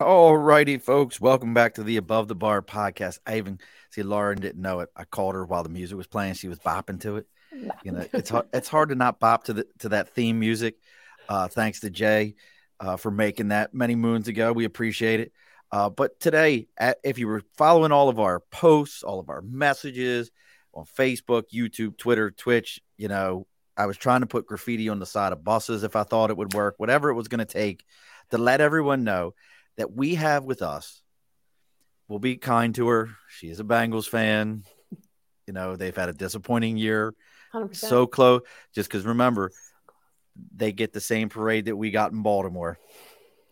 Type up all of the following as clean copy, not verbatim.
Alrighty, folks, welcome back to the Above the Bar podcast. I even see Lauren didn't know it. I called her while the music was playing. She was bopping to it. You know, it's hard to not bop to that theme music. Thanks to Jay for making that many moons ago. We appreciate it. But today, if you were following all of our posts, all of our messages on Facebook, YouTube, Twitter, Twitch, you know, I was trying to put graffiti on the side of buses if I thought it would work, whatever it was going to take to let everyone know that we have with us. We'll be kind to her. She is a Bengals fan. You know, they've had a disappointing year. 100%. So close. Just because, remember, they get the same parade that we got in Baltimore.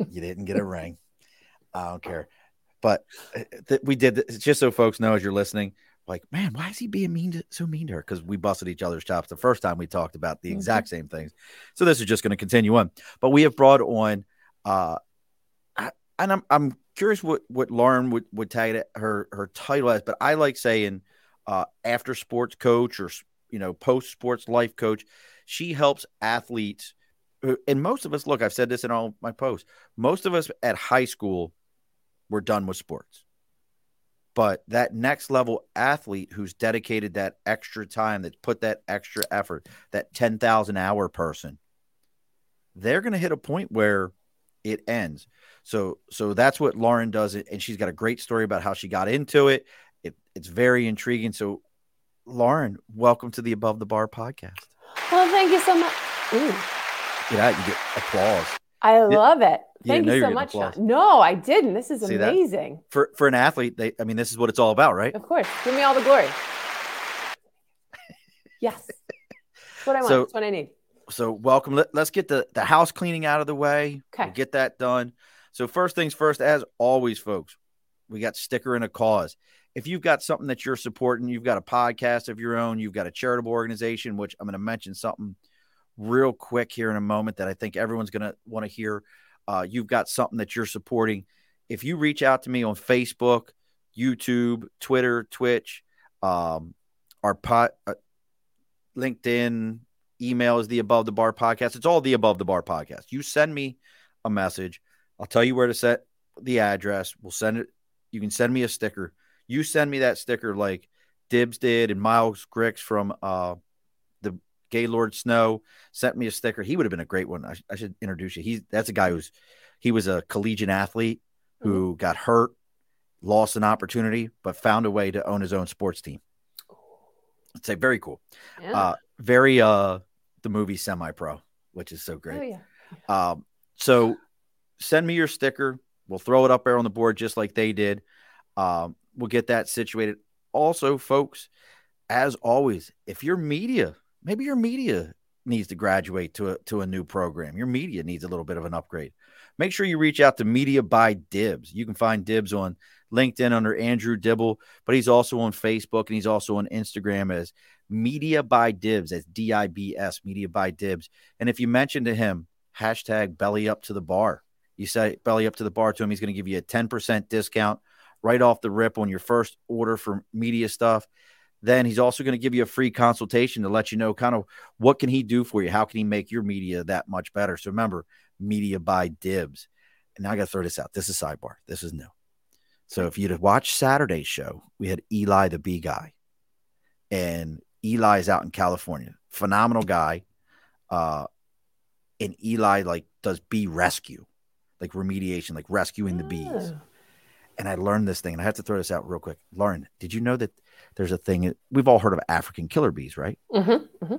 You didn't get a ring. I don't care. But we did this, just so folks know as you're listening, like, man, why is he being so mean to her? Because we busted each other's chops the first time we talked about the exact same things. So this is just going to continue on. But we have brought on and I'm curious what Lauren would tag her title as, but I like saying after sports coach or, you know, post sports life coach. She helps athletes, and most of us, look, I've said this in all my posts, most of us at high school were done with sports. But that next level athlete who's dedicated that extra time, that put that extra effort, that 10,000 hour person, they're going to hit a point where it ends. So that's what Lauren does. And she's got a great story about how she got into it. It's very intriguing. So Lauren, welcome to the Above the Bar podcast. Well, thank you so much. Ooh. Yeah, you get applause. I love it. Thank you so much, Sean. No, I didn't. This is amazing. For an athlete, this is what it's all about, right? Of course. Give me all the glory. Yes. That's what I want. That's what I need. So welcome. Let's get the house cleaning out of the way. Okay. We'll get that done. So first things first, as always, folks, we got sticker and a cause. If you've got something that you're supporting, you've got a podcast of your own, you've got a charitable organization, which I'm going to mention something real quick here in a moment that I think everyone's going to want to hear. You've got something that you're supporting. If you reach out to me on Facebook, YouTube, Twitter, Twitch, LinkedIn, email is the Above the Bar podcast. It's all the Above the Bar podcast. You send me a message. I'll tell you where to set the address. We'll send it. You can send me a sticker. You send me that sticker like Dibs did, and Miles Gricks from the Gaylord Snow sent me a sticker. He would have been a great one. I should introduce you. That's a guy he was a collegiate athlete who got hurt, lost an opportunity, but found a way to own his own sports team. I'd say very cool. Yeah. The movie Semi-Pro, which is so great. Oh, yeah. So send me your sticker. We'll throw it up there on the board just like they did. We'll get that situated. Also, folks, as always, if your media, maybe your media needs to graduate to a new program. Your media needs a little bit of an upgrade. Make sure you reach out to Media by Dibs. You can find Dibs on LinkedIn under Andrew Dibble, but he's also on Facebook and he's also on Instagram as Media by Dibs. That's DIBS, Media by Dibs. And if you mention to him, hashtag belly up to the bar, you say belly up to the bar to him, he's going to give you a 10% discount right off the rip on your first order for media stuff. Then he's also going to give you a free consultation to let you know kind of what can he do for you? How can he make your media that much better? So remember, Media by Dibs. And now I got to throw this out. This is sidebar. This is new. So if you'd have watched Saturday's show, we had Eli the Bee Guy. And Eli's out in California. Phenomenal guy. And Eli does bee rescue, remediation, rescuing the bees. And I learned this thing, and I have to throw this out real quick. Lauren, did you know that there's a thing? We've all heard of African killer bees, right? Mm-hmm, mm-hmm.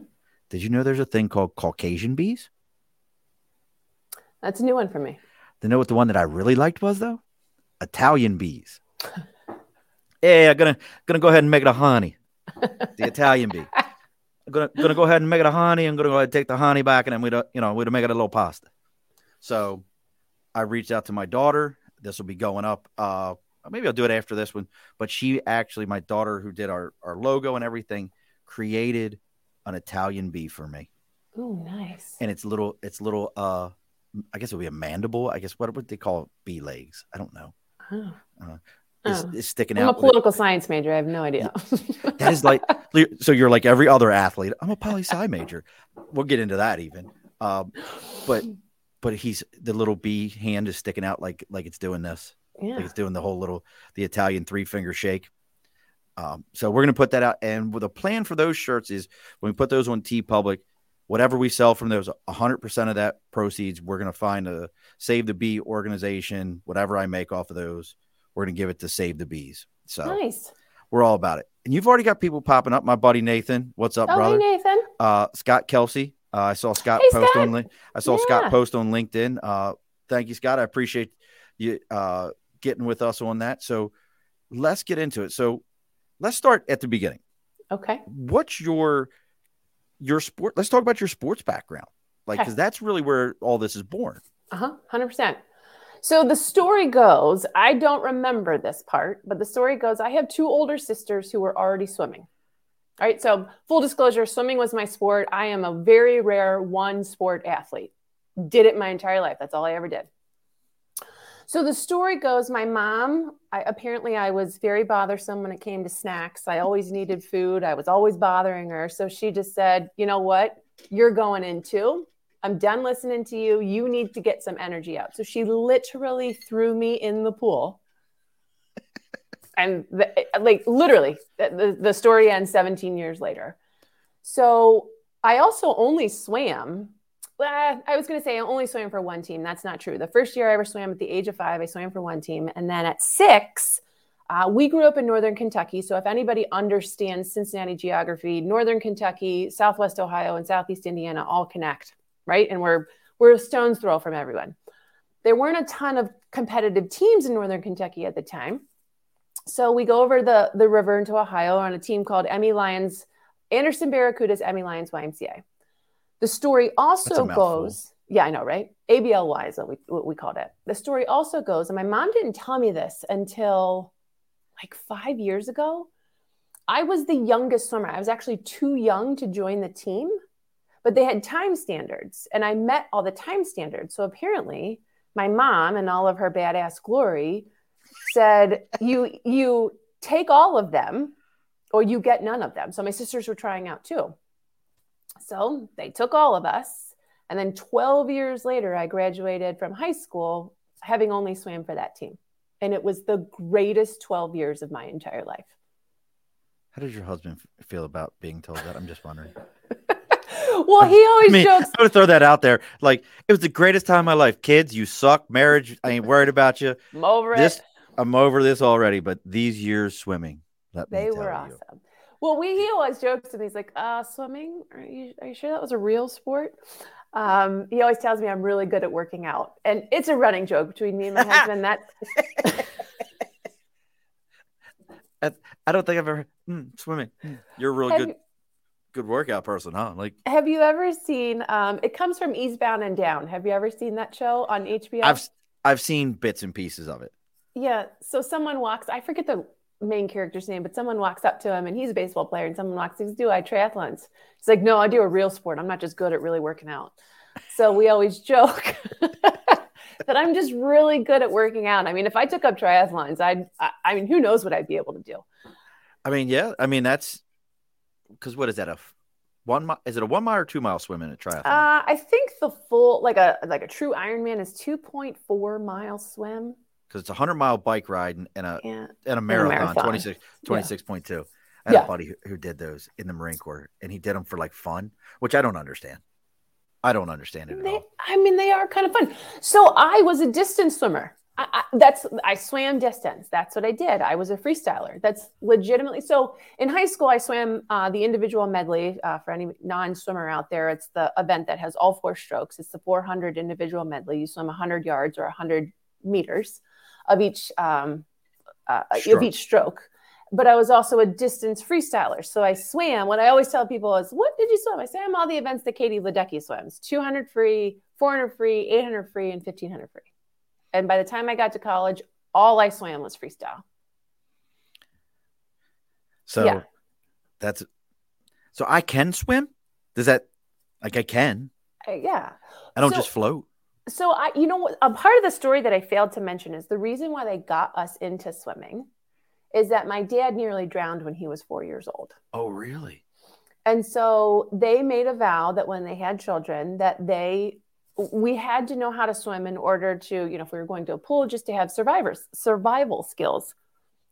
Did you know there's a thing called Caucasian bees? That's a new one for me. You know what the one that I really liked was, though? Italian bees. Hey, I'm gonna go ahead and make it a honey. The Italian bee. I'm gonna go ahead and make it a honey. I'm gonna go ahead and take the honey back, and then we'd make it a little pasta. So I reached out to my daughter. This will be going up maybe I'll do it after this one, but she actually, my daughter who did our logo and everything, created an Italian bee for me. Oh, nice. And it's little, I guess it would be a mandible. I guess what would they call it? Bee legs? I don't know. Oh. It's sticking out. I'm a political science major. I have no idea. That is like, so you're like every other athlete. I'm a poli-sci major. We'll get into that even. But he's, the little bee hand is sticking out like it's doing this. Yeah. Like it's doing the whole little, the Italian 3-finger shake. So we're going to put that out. And the plan for those shirts is when we put those on TeePublic, whatever we sell from those, 100% of that proceeds, we're going to find a Save the Bee organization. Whatever I make off of those, we're going to give it to Save the Bees. So nice. We're all about it. And you've already got people popping up. My buddy Nathan. What's up, brother? Hey, Nathan. Scott Kelsey. I saw Scott post Scott. Scott post on LinkedIn. Thank you, Scott. I appreciate you getting with us on that. So let's get into it. So let's start at the beginning. Okay. What's your sport? Let's talk about your sports background, like, because that's really where all this is born. 100%. So the story goes, I don't remember this part, but the story goes, I have two older sisters who were already swimming. All right. So full disclosure, swimming was my sport. I am a very rare one sport athlete. Did it my entire life. That's all I ever did. So the story goes, my mom, apparently I was very bothersome when it came to snacks. I always needed food. I was always bothering her. So she just said, you know what? You're going in too. I'm done listening to you. You need to get some energy out. So she literally threw me in the pool. And the story ends 17 years later. So I also only swam. I was going to say I only swam for one team. That's not true. The first year I ever swam at the age of 5, I swam for one team. And then at 6, we grew up in Northern Kentucky. So if anybody understands Cincinnati geography, Northern Kentucky, Southwest Ohio, and Southeast Indiana all connect, right? And we're a stone's throw from everyone. There weren't a ton of competitive teams in Northern Kentucky at the time. So we go over the river into Ohio on a team called Emmy Lyons, Anderson Barracudas, Emmy Lyons YMCA. The story also goes, yeah, I know, right? ABLY is what we called it. The story also goes, and my mom didn't tell me this until like 5 years ago. I was the youngest swimmer. I was actually too young to join the team, but they had time standards and I met all the time standards. So apparently my mom, in all of her badass glory, said, you take all of them or you get none of them. So my sisters were trying out too. So they took all of us. And then 12 years later, I graduated from high school, having only swam for that team. And it was the greatest 12 years of my entire life. How does your husband feel about being told that? I'm just wondering. Well, he always jokes. I'm going to throw that out there. Like, it was the greatest time of my life. Kids, you suck. Marriage, I ain't worried about you. I'm over it. I'm over this already. But these years swimming, they were awesome. You. Well, he always jokes to me. He's like, swimming? Are you sure that was a real sport? He always tells me I'm really good at working out. And it's a running joke between me and my husband. I don't think I've ever swimming. You're a really good workout person, huh? Like, have you ever seen, it comes from Eastbound and Down. Have you ever seen that show on HBO? I've seen bits and pieces of it. Yeah. So someone walks, I forget the main character's name, but someone walks up to him and he's a baseball player and someone walks up, do I triathlons? He's like, no, I do a real sport. I'm not just good at really working out. So we always joke that I'm just really good at working out. I mean, if I took up triathlons, I mean, who knows what I'd be able to do? I mean, yeah. I mean, that's because what is that? Is it a 1 mile or 2 mile swim in a triathlon? I think the full, like a true Ironman is 2.4 mile swim. Because it's a 100-mile bike ride and a marathon, 26.2. I had a buddy who did those in the Marine Corps, and he did them for like fun, which I don't understand. I don't understand it at all. I mean, they are kind of fun. So I was a distance swimmer. I swam distance. That's what I did. I was a freestyler. That's legitimately. So in high school, I swam the individual medley. For any non-swimmer out there, it's the event that has all four strokes. It's the 400 individual medley. You swim 100 yards or 100 meters. Of each stroke, but I was also a distance freestyler. So I swam. What I always tell people is, "What did you swim?" I swam all the events that Katie Ledecky swims: 200 free, 400 free, 800 free, and 1500 free. And by the time I got to college, all I swam was freestyle. So yeah. So I can swim? Does that, like, I can. Yeah. I don't just float. So I, you know, a part of the story that I failed to mention is the reason why they got us into swimming is that my dad nearly drowned when he was 4 years old. Oh, really? And so they made a vow that when they had children that we had to know how to swim in order to, you know, if we were going to a pool, just to have survival skills.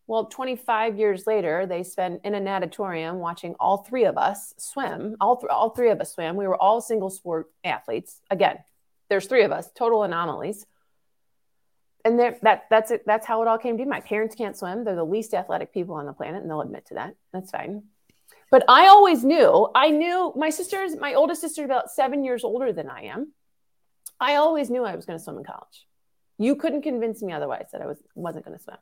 Well, 25 years later, they spent in a natatorium watching all three of us swim. All three of us swam. We were all single sport athletes. Again, there's three of us, total anomalies. And that's it. That's how it all came to be. My parents can't swim. They're the least athletic people on the planet, and they'll admit to that. That's fine. But I always knew. I knew my oldest sister, about 7 years older than I am. I always knew I was going to swim in college. You couldn't convince me otherwise that I wasn't going to swim.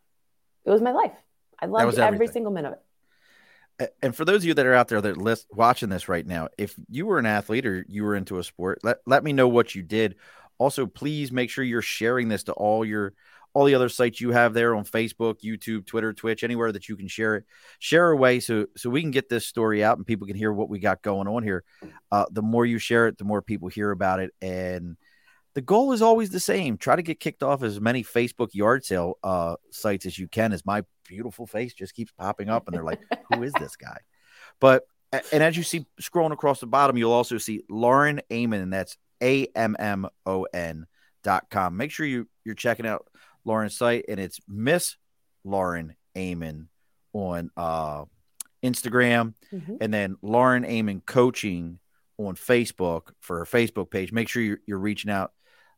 It was my life. I loved every single minute of it. And for those of you that are out there that are watching this right now, if you were an athlete or you were into a sport, let me know what you did. Also, please make sure you're sharing this to all the other sites you have there on Facebook, YouTube, Twitter, Twitch, anywhere that you can share it. Share away so we can get this story out and people can hear what we got going on here. The more you share it, the more people hear about it. And the goal is always the same. Try to get kicked off as many Facebook yard sale sites as you can, as my beautiful face just keeps popping up. And they're like, who is this guy? But, and as you see scrolling across the bottom, you'll also see Lauren Ammon, and that's AMMON.com. Make sure you're checking out Lauren's site, and it's Miss Lauren Ammon on Instagram, and then Lauren Ammon Coaching on Facebook for her Facebook page. Make sure you're reaching out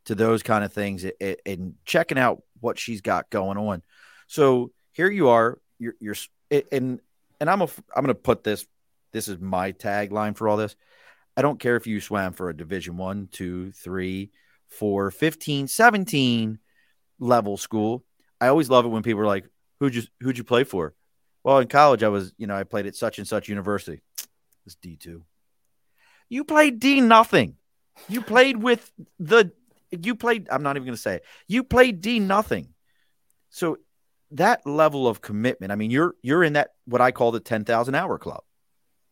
to those kind of things and checking out what she's got going on. So here you are, you're and I'm going to put this is my tagline for all this. I don't care if you swam for a Division 1, 2, 3, 4, 15, 17 level school. I always love it when people are like, who'd you play for? Well, in college I played at such and such university. It's D2. You played D nothing. I'm not even going to say it. You played D nothing. So that level of commitment, I mean, you're in that, what I call the 10,000 hour club.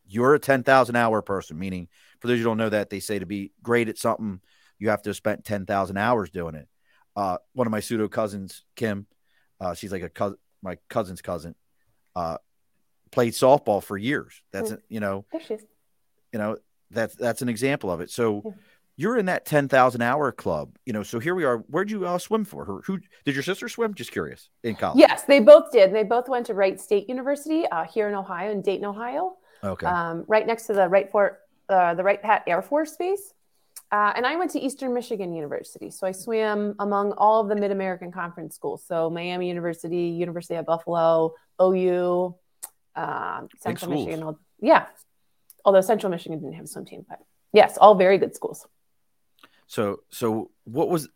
You're a 10,000 hour person, meaning for those who don't know that, they say to be great at something, you have to have spent 10,000 hours doing it. One of my pseudo cousins, Kim, she's like my cousin's cousin, played softball for years. That's, That's an example of it. So you're in that 10,000 hour club, so here we are. Where'd you swim for? Who did your sister swim? Just curious, in college. Yes, they both did. They both went to Wright State University here in Ohio, in Dayton, Ohio. Okay. Right next to the Wright Pat Air Force Base. And I went to Eastern Michigan University. So I swam among all of the Mid-American Conference schools. So Miami University, University of Buffalo, OU, Central Michigan. Yeah. Although Central Michigan didn't have a swim team, but yes, all very good schools. So what was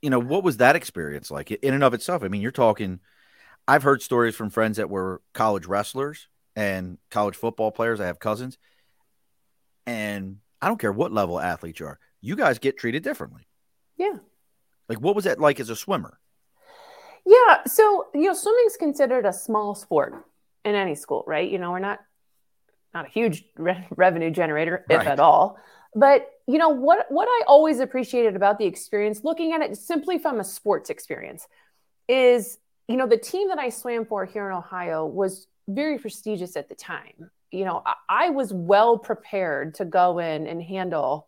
that experience like in and of itself? I mean, I've heard stories from friends that were college wrestlers and college football players. I have cousins, and I don't care what level athletes you are. You guys get treated differently. Yeah. Like, what was that like as a swimmer? Yeah. So, swimming's considered a small sport in any school, right? We're not a huge revenue generator, if at all. But, what I always appreciated about the experience, looking at it simply from a sports experience, is, the team that I swam for here in Ohio was very prestigious at the time. I was well prepared to go in and handle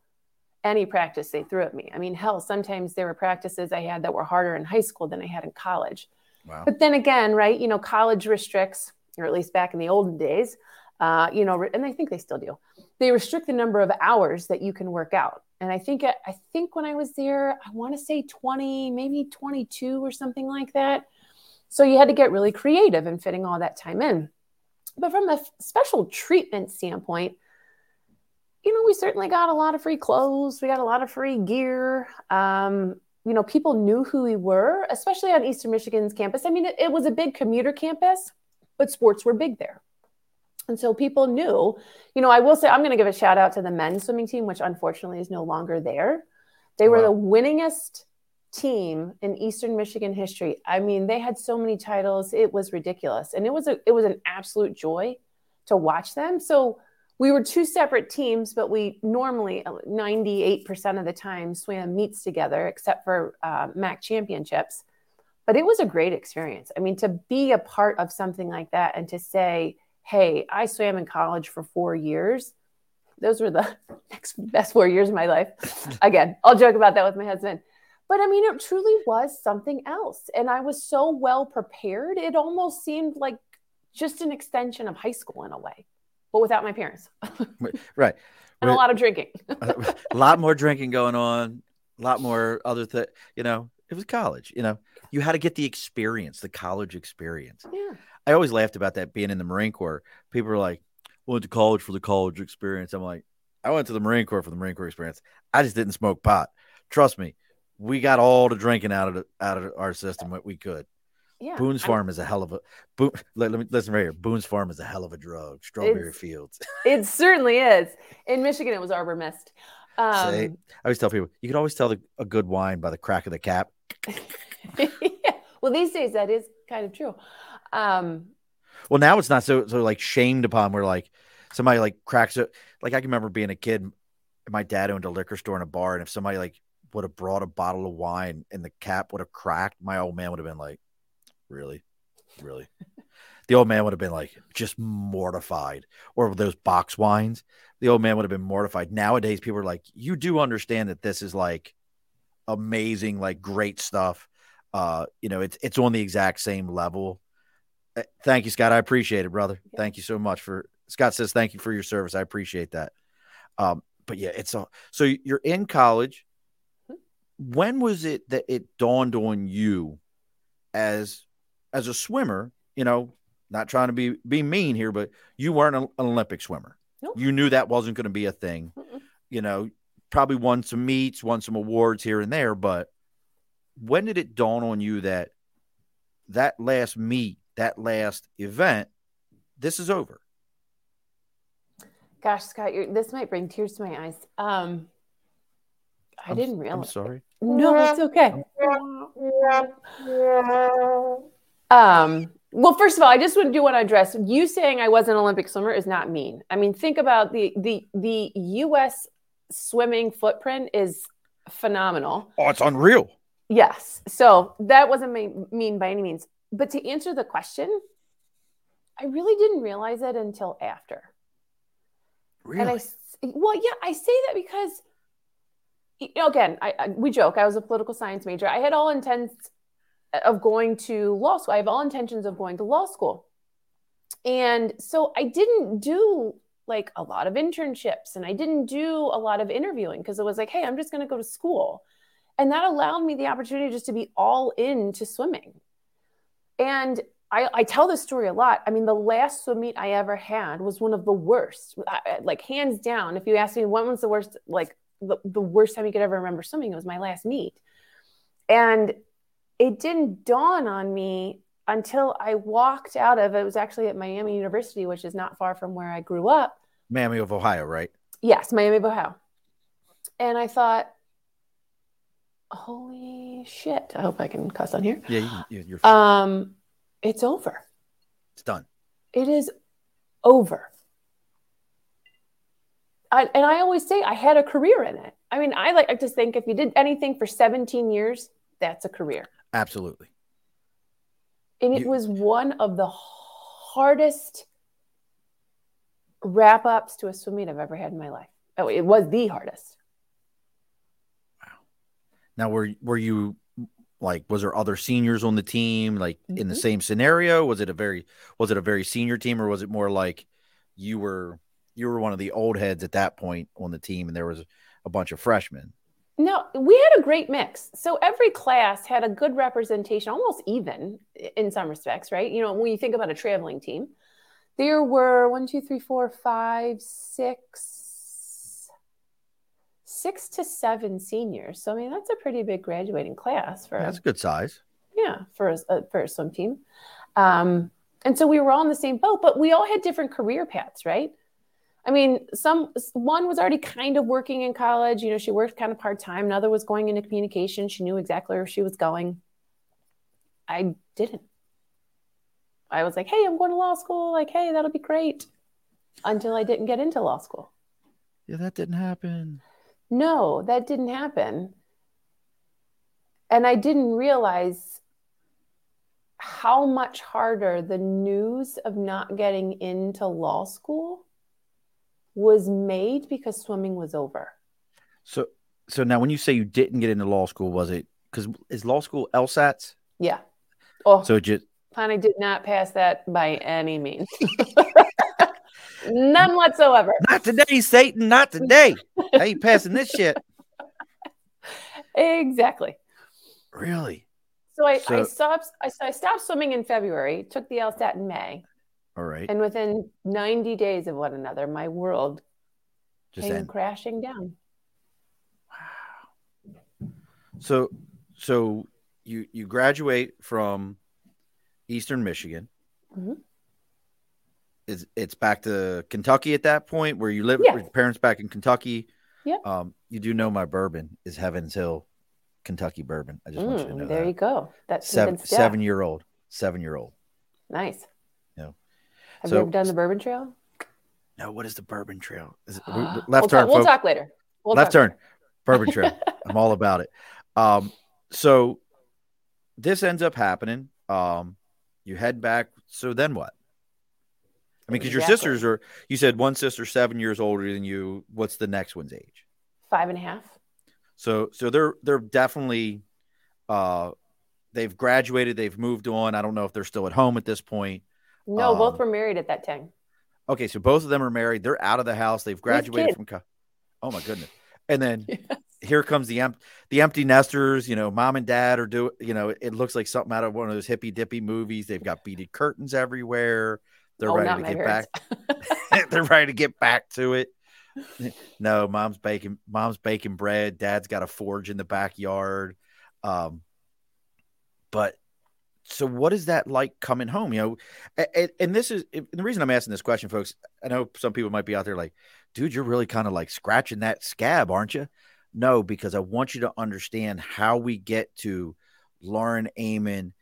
any practice they threw at me. I mean, hell, sometimes there were practices I had that were harder in high school than I had in college. Wow. But then again, right, college restricts, or at least back in the olden days, and I think they still do. They restrict the number of hours that you can work out. And I think when I was there, I want to say 20, maybe 22 or something like that. So you had to get really creative in fitting all that time in. But from a special treatment standpoint, we certainly got a lot of free clothes. We got a lot of free gear. People knew who we were, especially on Eastern Michigan's campus. I mean, it was a big commuter campus, but sports were big there. And so people knew, I will say, I'm going to give a shout out to the men's swimming team, which unfortunately is no longer there. They were the winningest team in Eastern Michigan history. I mean, they had so many titles. It was ridiculous. And it was an absolute joy to watch them. So we were two separate teams, but we normally 98% of the time swam meets together, except for MAC championships. But it was a great experience. I mean, to be a part of something like that and to say, hey, I swam in college for 4 years. Those were the next best 4 years of my life. Again, I'll joke about that with my husband. But I mean, it truly was something else. And I was so well prepared. It almost seemed like just an extension of high school in a way. But without my parents. Right. And a lot of drinking. A lot more drinking going on. A lot more other things. You know, it was college. You know, you had to get the experience, the college experience. Yeah. I always laughed about that being in the Marine Corps. People are like, I went to college for the college experience. I'm like, I went to the Marine Corps for the Marine Corps experience. I just didn't smoke pot. Trust me. We got all the drinking out of our system that we could. Yeah, Boone's Farm is a hell of a let me listen right here. Boone's Farm is a hell of a drug. Strawberry Fields. It certainly is. In Michigan, it was Arbor Mist. I always tell people you can always tell a good wine by the crack of the cap. Yeah. Well, these days that is kind of true. Well, now it's not so like shamed upon. Where like somebody like cracks it. Like I can remember being a kid, my dad owned a liquor store and a bar, and if somebody like would have brought a bottle of wine and the cap would have cracked, my old man would have been like. Really? The old man would have been like just mortified. Or those box wines, the old man would have been mortified. Nowadays, people are like, you do understand that this is like amazing, like great stuff. You know, it's on the exact same level. Thank you, Scott. I appreciate it, brother. Yeah. Thank you so much for Scott says, thank you for your service. I appreciate that. But yeah, so you're in college. Mm-hmm. When was it that it dawned on you as a swimmer, you know, not trying to be mean here, but you weren't an Olympic swimmer. Nope. You knew that wasn't going to be a thing. Mm-mm. You know, probably won some meets, won some awards here and there. But when did it dawn on you that that last meet, that last event, this is over? Gosh, Scott, this might bring tears to my eyes. I didn't realize. I'm sorry. No, it's okay. Well, first of all, I just want to address you saying I was an Olympic swimmer is not mean. I mean, think about the U.S. swimming footprint is phenomenal. Oh, it's unreal. Yes. So that wasn't mean by any means. But to answer the question, I really didn't realize it until after. Really? And I say that because, you know, again, we joke, I was a political science major. I had all intents of going to law school. I have all intentions of going to law school. And so I didn't do like a lot of internships and I didn't do a lot of interviewing because it was like, hey, I'm just going to go to school. And that allowed me the opportunity just to be all into swimming. And I tell this story a lot. I mean, the last swim meet I ever had was one of the worst, like hands down. If you ask me when was the worst, like the worst time you could ever remember swimming, it was my last meet. And it didn't dawn on me until I walked out of it. It was actually at Miami University, which is not far from where I grew up. Miami of Ohio, right? Yes, Miami of Ohio. And I thought, holy shit. I hope I can cuss on here. Yeah, you're fine. It's over. It's done. It is over. And I always say I had a career in it. I mean, I like to think if you did anything for 17 years, that's a career. Absolutely. And it was one of the hardest wrap-ups to a swim meet I've ever had in my life. Oh, it was the hardest. Wow. Now, were you like, was there other seniors on the team, like mm-hmm. in the same scenario? Was it a very senior team, or was it more like you were one of the old heads at that point on the team and there was a bunch of freshmen? No, we had a great mix. So every class had a good representation, almost even in some respects, right? You know, when you think about a traveling team, there were 6 to 7 seniors. So, I mean, that's a pretty big graduating class. That's a good size. Yeah, for a swim team. And so we were all in the same boat, but we all had different career paths, right? I mean, one was already kind of working in college. You know, she worked kind of part-time. Another was going into communication. She knew exactly where she was going. I didn't. I was like, hey, I'm going to law school. Like, hey, that'll be great. Until I didn't get into law school. Yeah, that didn't happen. No, that didn't happen. And I didn't realize how much harder the news of not getting into law school was made because swimming was over. So now when you say you didn't get into law school, was it because is law school LSATs? Yeah. Oh, so just I did not pass that by any means. None whatsoever. Not today, Satan. Not today. I ain't passing this shit. Exactly. Really? So I stopped swimming in February, took the LSAT in May. All right. And within 90 days of one another, my world just came crashing down. Wow. So you graduate from Eastern Michigan. Mm-hmm. It's back to Kentucky at that point where you live. Yeah. With your parents back in Kentucky. Yeah. You do know my bourbon is Heaven's Hill Kentucky bourbon. I just want you to know there that. You go. That's seven-year-old. Nice. No. Have you ever done the bourbon trail? No. What is the bourbon trail? Is it, left turn. We'll talk later. Left turn. Bourbon trail. I'm all about it. So this ends up happening. You head back. So then what? I mean, because your sisters are, you said one sister 7 years older than you. What's the next one's age? 5.5. So they're definitely, they've graduated. They've moved on. I don't know if they're still at home at this point. No, both were married at that time. Okay, so both of them are married. They're out of the house. They've graduated from college. Oh, my goodness. And then Here comes the empty nesters. You know, mom and dad are doing, you know, it looks like something out of one of those hippy-dippy movies. They've got beaded curtains everywhere. They're ready to get back. They're ready to get back to it. No, mom's baking bread. Dad's got a forge in the backyard. So what is that like coming home? You know, and this is and the reason I'm asking this question, folks. I know some people might be out there like, dude, you're really kind of like scratching that scab, aren't you? No, because I want you to understand how we get to LaurenAmmon.com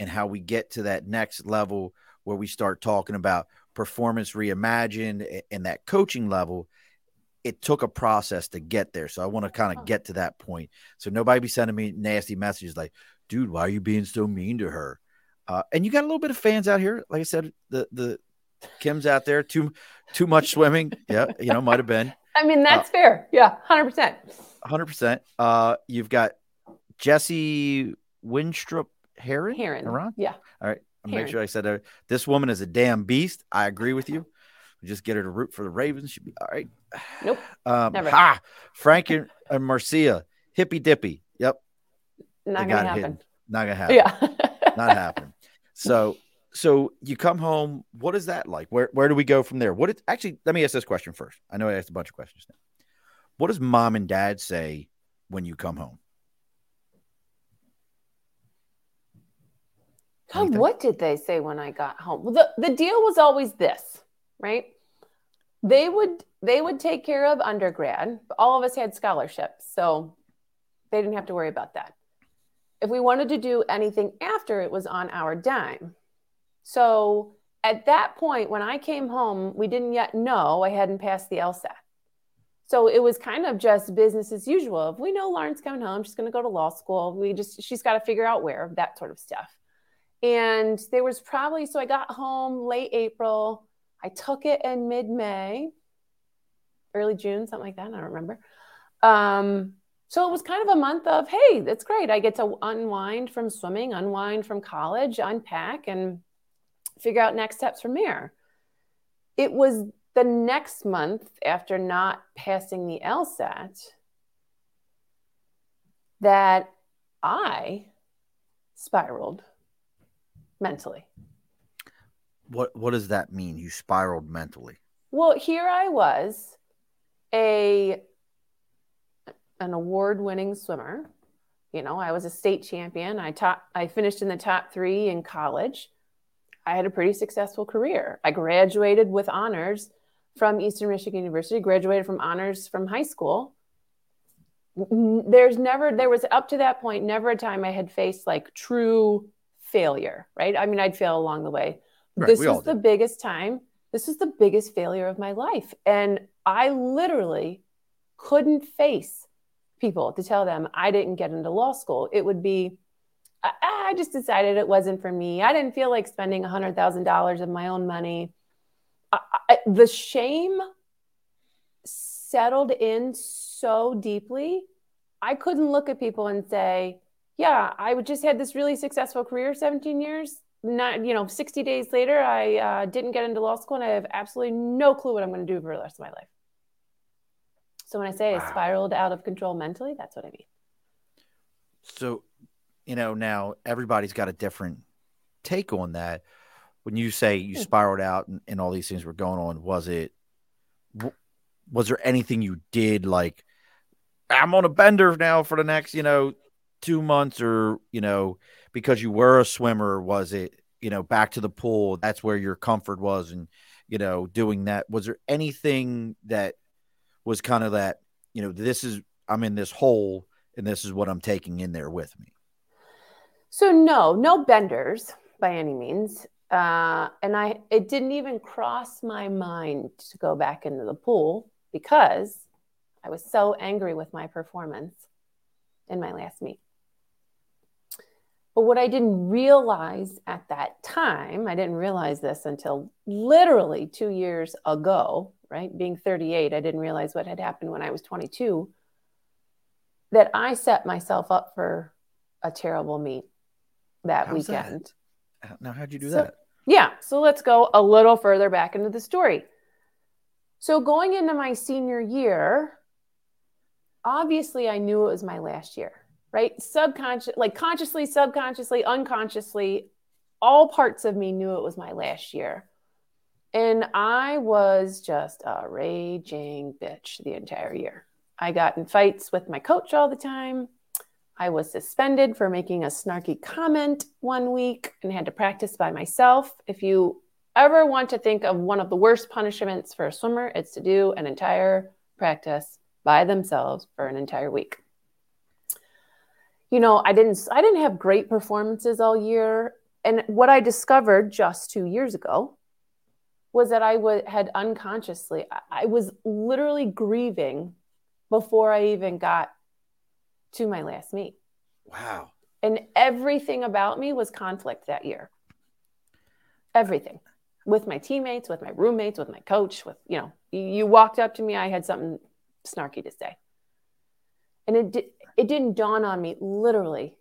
and how we get to that next level where we start talking about performance reimagined and that coaching level. It took a process to get there. So I want to kind of get to that point. So nobody be sending me nasty messages like, dude, why are you being so mean to her? And you got a little bit of fans out here. Like I said, the Kim's out there, too much swimming. Yeah, you know, might have been. I mean, that's fair. Yeah, 100%. 100%. You've got Jesse Winstrup Heron. Yeah. All right. I'll make sure I said that. This woman is a damn beast. I agree with you. We just get her to root for the Ravens. She'd be all right. Nope. Never. Ha! Frank and Marcia. Hippy dippy. Yep. Not gonna happen. Yeah. Not happen. So you come home. What is that like? Where do we go from there? Actually, let me ask this question first. I know I asked a bunch of questions now. What does mom and dad say when you come home? God, what did they say when I got home? Well, the deal was always this, right? They would take care of undergrad. All of us had scholarships, so they didn't have to worry about that. If we wanted to do anything after, it was on our dime. So at that point, when I came home, we didn't yet know I hadn't passed the LSAT. So it was kind of just business as usual. If we know Lauren's coming home, she's going to go to law school. She's got to figure out where, that sort of stuff. And there was probably, so I got home late April. I took it in mid-May, early June, something like that. I don't remember. So it was kind of a month of, hey, that's great. I get to unwind from swimming, unwind from college, unpack, and figure out next steps from there. It was the next month after not passing the LSAT that I spiraled mentally. What does that mean? You spiraled mentally? Well, here I was, an award-winning swimmer. You know, I was a state champion. I finished in the top 3 in college. I had a pretty successful career. I graduated with honors from Eastern Michigan University, graduated from honors from high school. There was up to that point, never a time I had faced like true failure, right? I mean, I'd fail along the way. Right, this was the biggest time. This was the biggest failure of my life. And I literally couldn't face people to tell them I didn't get into law school. It would be, I just decided it wasn't for me. I didn't feel like spending $100,000 of my own money. The shame settled in so deeply. I couldn't look at people and say, yeah, I just had this really successful career, 17 years. Not, 60 days later, I didn't get into law school and I have absolutely no clue what I'm going to do for the rest of my life. So when I say I spiraled out of control mentally, that's what I mean. So, now everybody's got a different take on that. When you say you spiraled out and all these things were going on, was there anything you did like, I'm on a bender now for the next, 2 months or, because you were a swimmer, was it, back to the pool, that's where your comfort was and, doing that. Was there anything that was kind of that, I'm in this hole and this is what I'm taking in there with me? So no benders by any means. And it didn't even cross my mind to go back into the pool because I was so angry with my performance in my last meet. But what I didn't realize at that time, I didn't realize this until literally 2 years ago, right? Being 38, I didn't realize what had happened when I was 22, that I set myself up for a terrible meet that weekend. Now, how'd you do that? Yeah. So let's go a little further back into the story. So going into my senior year, obviously I knew it was my last year, right? Consciously, subconsciously, unconsciously, all parts of me knew it was my last year. And I was just a raging bitch the entire year. I got in fights with my coach all the time. I was suspended for making a snarky comment one week and had to practice by myself. If you ever want to think of one of the worst punishments for a swimmer, it's to do an entire practice by themselves for an entire week. I didn't have great performances all year. And what I discovered just 2 years ago was that I was literally grieving before I even got to my last meet. Wow. And everything about me was conflict that year. Everything. With my teammates, with my roommates, with my coach, you walked up to me, I had something snarky to say. And it didn't dawn on me literally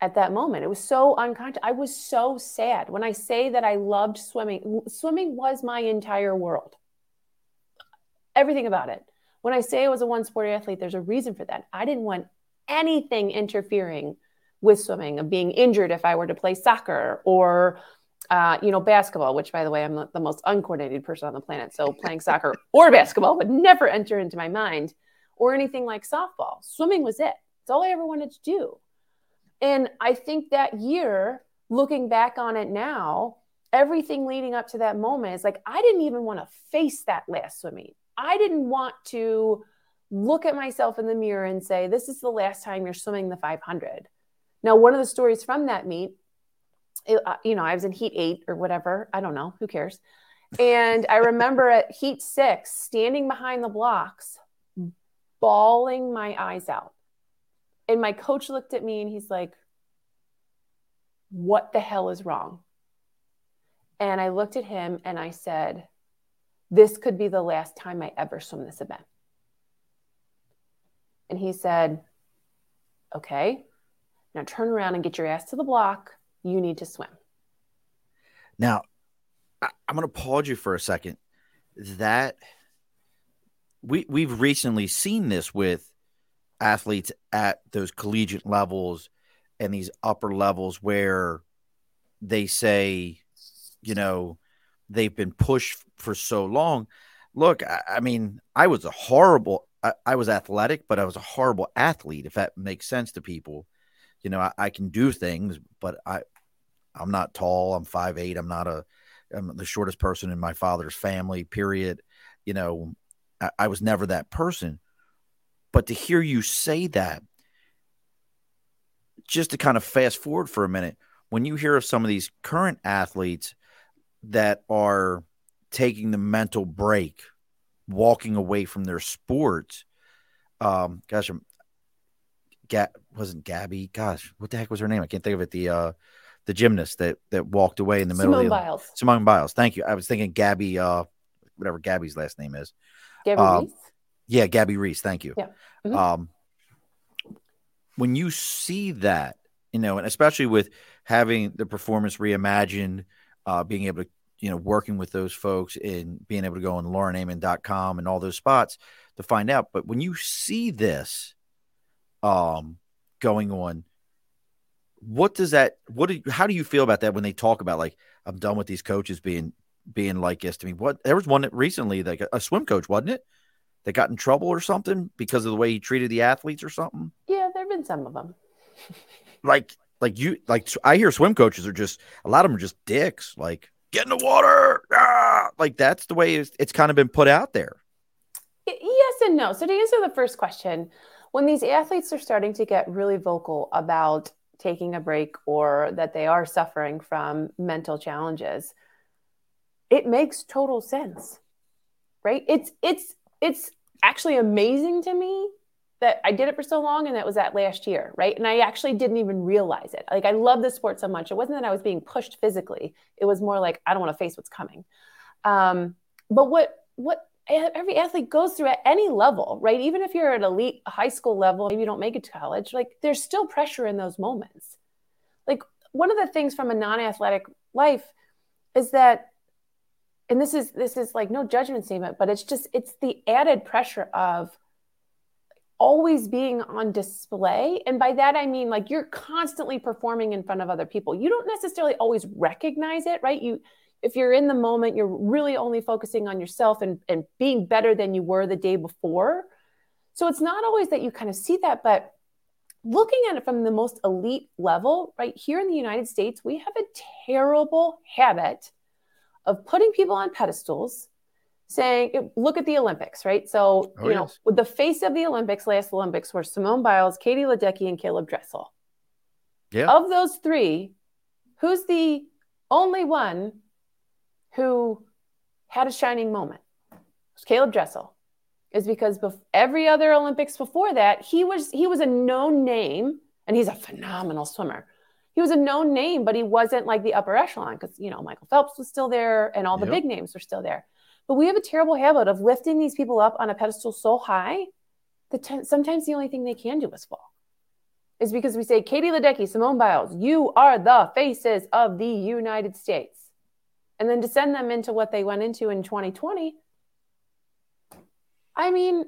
at that moment. It was so unconscious. I was so sad. When I say that I loved swimming was my entire world. Everything about it. When I say I was a one-sport athlete, there's a reason for that. I didn't want anything interfering with swimming, of being injured if I were to play soccer or, basketball, which, by the way, I'm the most uncoordinated person on the planet. So playing soccer or basketball would never enter into my mind, or anything like softball. Swimming was it. It's all I ever wanted to do. And I think that year, looking back on it now, everything leading up to that moment is like, I didn't even want to face that last swim meet. I didn't want to look at myself in the mirror and say, this is the last time you're swimming the 500. Now, one of the stories from that meet, I was in heat 8 or whatever. I don't know. Who cares? And I remember at heat 6, standing behind the blocks, bawling my eyes out. And my coach looked at me and he's like, what the hell is wrong? And I looked at him and I said, this could be the last time I ever swim this event. And he said, okay, now turn around and get your ass to the block. You need to swim. Now, I'm going to pause you for a second. That we've recently seen this with athletes at those collegiate levels and these upper levels where they say, they've been pushed for so long. Look, I was a horrible, I was athletic, but I was a horrible athlete, if that makes sense to people. I can do things, but I I'm not tall. I'm 5'8". I'm the shortest person in my father's family, period. You know, I was never that person. But to hear you say that, just to kind of fast forward for a minute, when you hear of some of these current athletes that are taking the mental break, walking away from their sports, wasn't Gabby? Gosh, what the heck was her name? I can't think of it. The gymnast that walked away in the middle. Simone Biles. Simone Biles. Thank you. I was thinking Gabby, whatever Gabby's last name is. Gabby Reese? Yeah, Gabby Reese. Thank you. Yeah. Mm-hmm. When you see that, you know, and especially with having the Performance Reimagined, being able to, you know, working with those folks and being able to go on laurenammon.com and all those spots to find out. But when you see this going on, how do you feel about that when they talk about, like, I'm done with these coaches being like this to me? There was one that recently, like a swim coach, wasn't it, that got in trouble or something because of the way he treated the athletes or something? Yeah, there have been some of them. Like I hear swim coaches are just, a lot of them are just dicks, like, get in the water. Ah! Like, that's the way it's kind of been put out there. Yes and no. So to answer the first question, when these athletes are starting to get really vocal about taking a break or that they are suffering from mental challenges, it makes total sense, right? It's actually amazing to me that I did it for so long, and that was that last year, right? And I actually didn't even realize it. Like, I love this sport so much. It wasn't that I was being pushed physically. It was more like, I don't want to face what's coming. But what every athlete goes through at any level, right? Even if you're at elite high school level, maybe you don't make it to college, like, there's still pressure in those moments. Like, one of the things from a non-athletic life is that, and this is like no judgment statement, but it's the added pressure of always being on display. And by that, I mean, like, you're constantly performing in front of other people. You don't necessarily always recognize it, right? If you're in the moment, you're really only focusing on yourself and being better than you were the day before. So it's not always that you kind of see that, but looking at it from the most elite level, right here in the United States, we have a terrible habit of putting people on pedestals, saying, look at the Olympics, right? So, yes, with the face of the Olympics, last Olympics, were Simone Biles, Katie Ledecky, and Caleb Dressel. Yeah. Of those three, who's the only one who had a shining moment? Caleb Dressel. Is because every other Olympics before that, he was a known name, and he's a phenomenal swimmer. He was a known name, but he wasn't like the upper echelon, because, you know, Michael Phelps was still there and all the big names were still there. But we have a terrible habit of lifting these people up on a pedestal so high that sometimes the only thing they can do is fall. Is because we say, Katie Ledecky, Simone Biles, you are the faces of the United States. And then to send them into what they went into in 2020, I mean,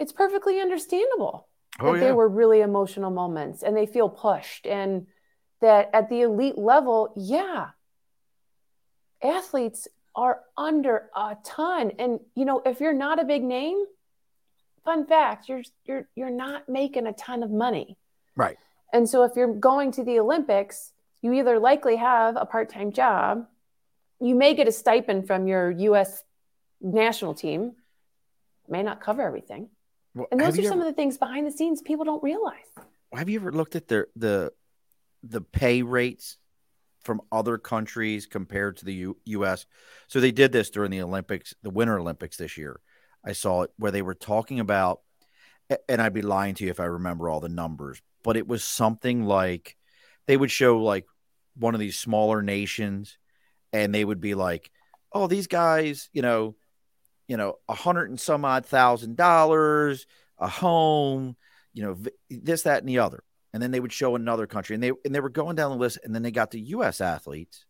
it's perfectly understandable that they were really emotional moments and they feel pushed, and that at the elite level, athletes are under a ton. And, you know, if you're not a big name, fun fact, you're not making a ton of money. Right. And so if you're going to the Olympics, you either likely have a part-time job, you may get a stipend from your U.S. national team, may not cover everything. Well, and those are some of the things behind the scenes people don't realize. Have you ever looked at the pay rates from other countries compared to the U.S.? So they did this during the Olympics, the Winter Olympics this year. I saw it where they were talking about, and I'd be lying to you if I remember all the numbers, but it was something like they would show like one of these smaller nations, and they would be like, oh, these guys, you know, $100,000+ a home, you know, this, that, and the other. And then they would show another country, and they were going down the list, and then they got the U.S. athletes,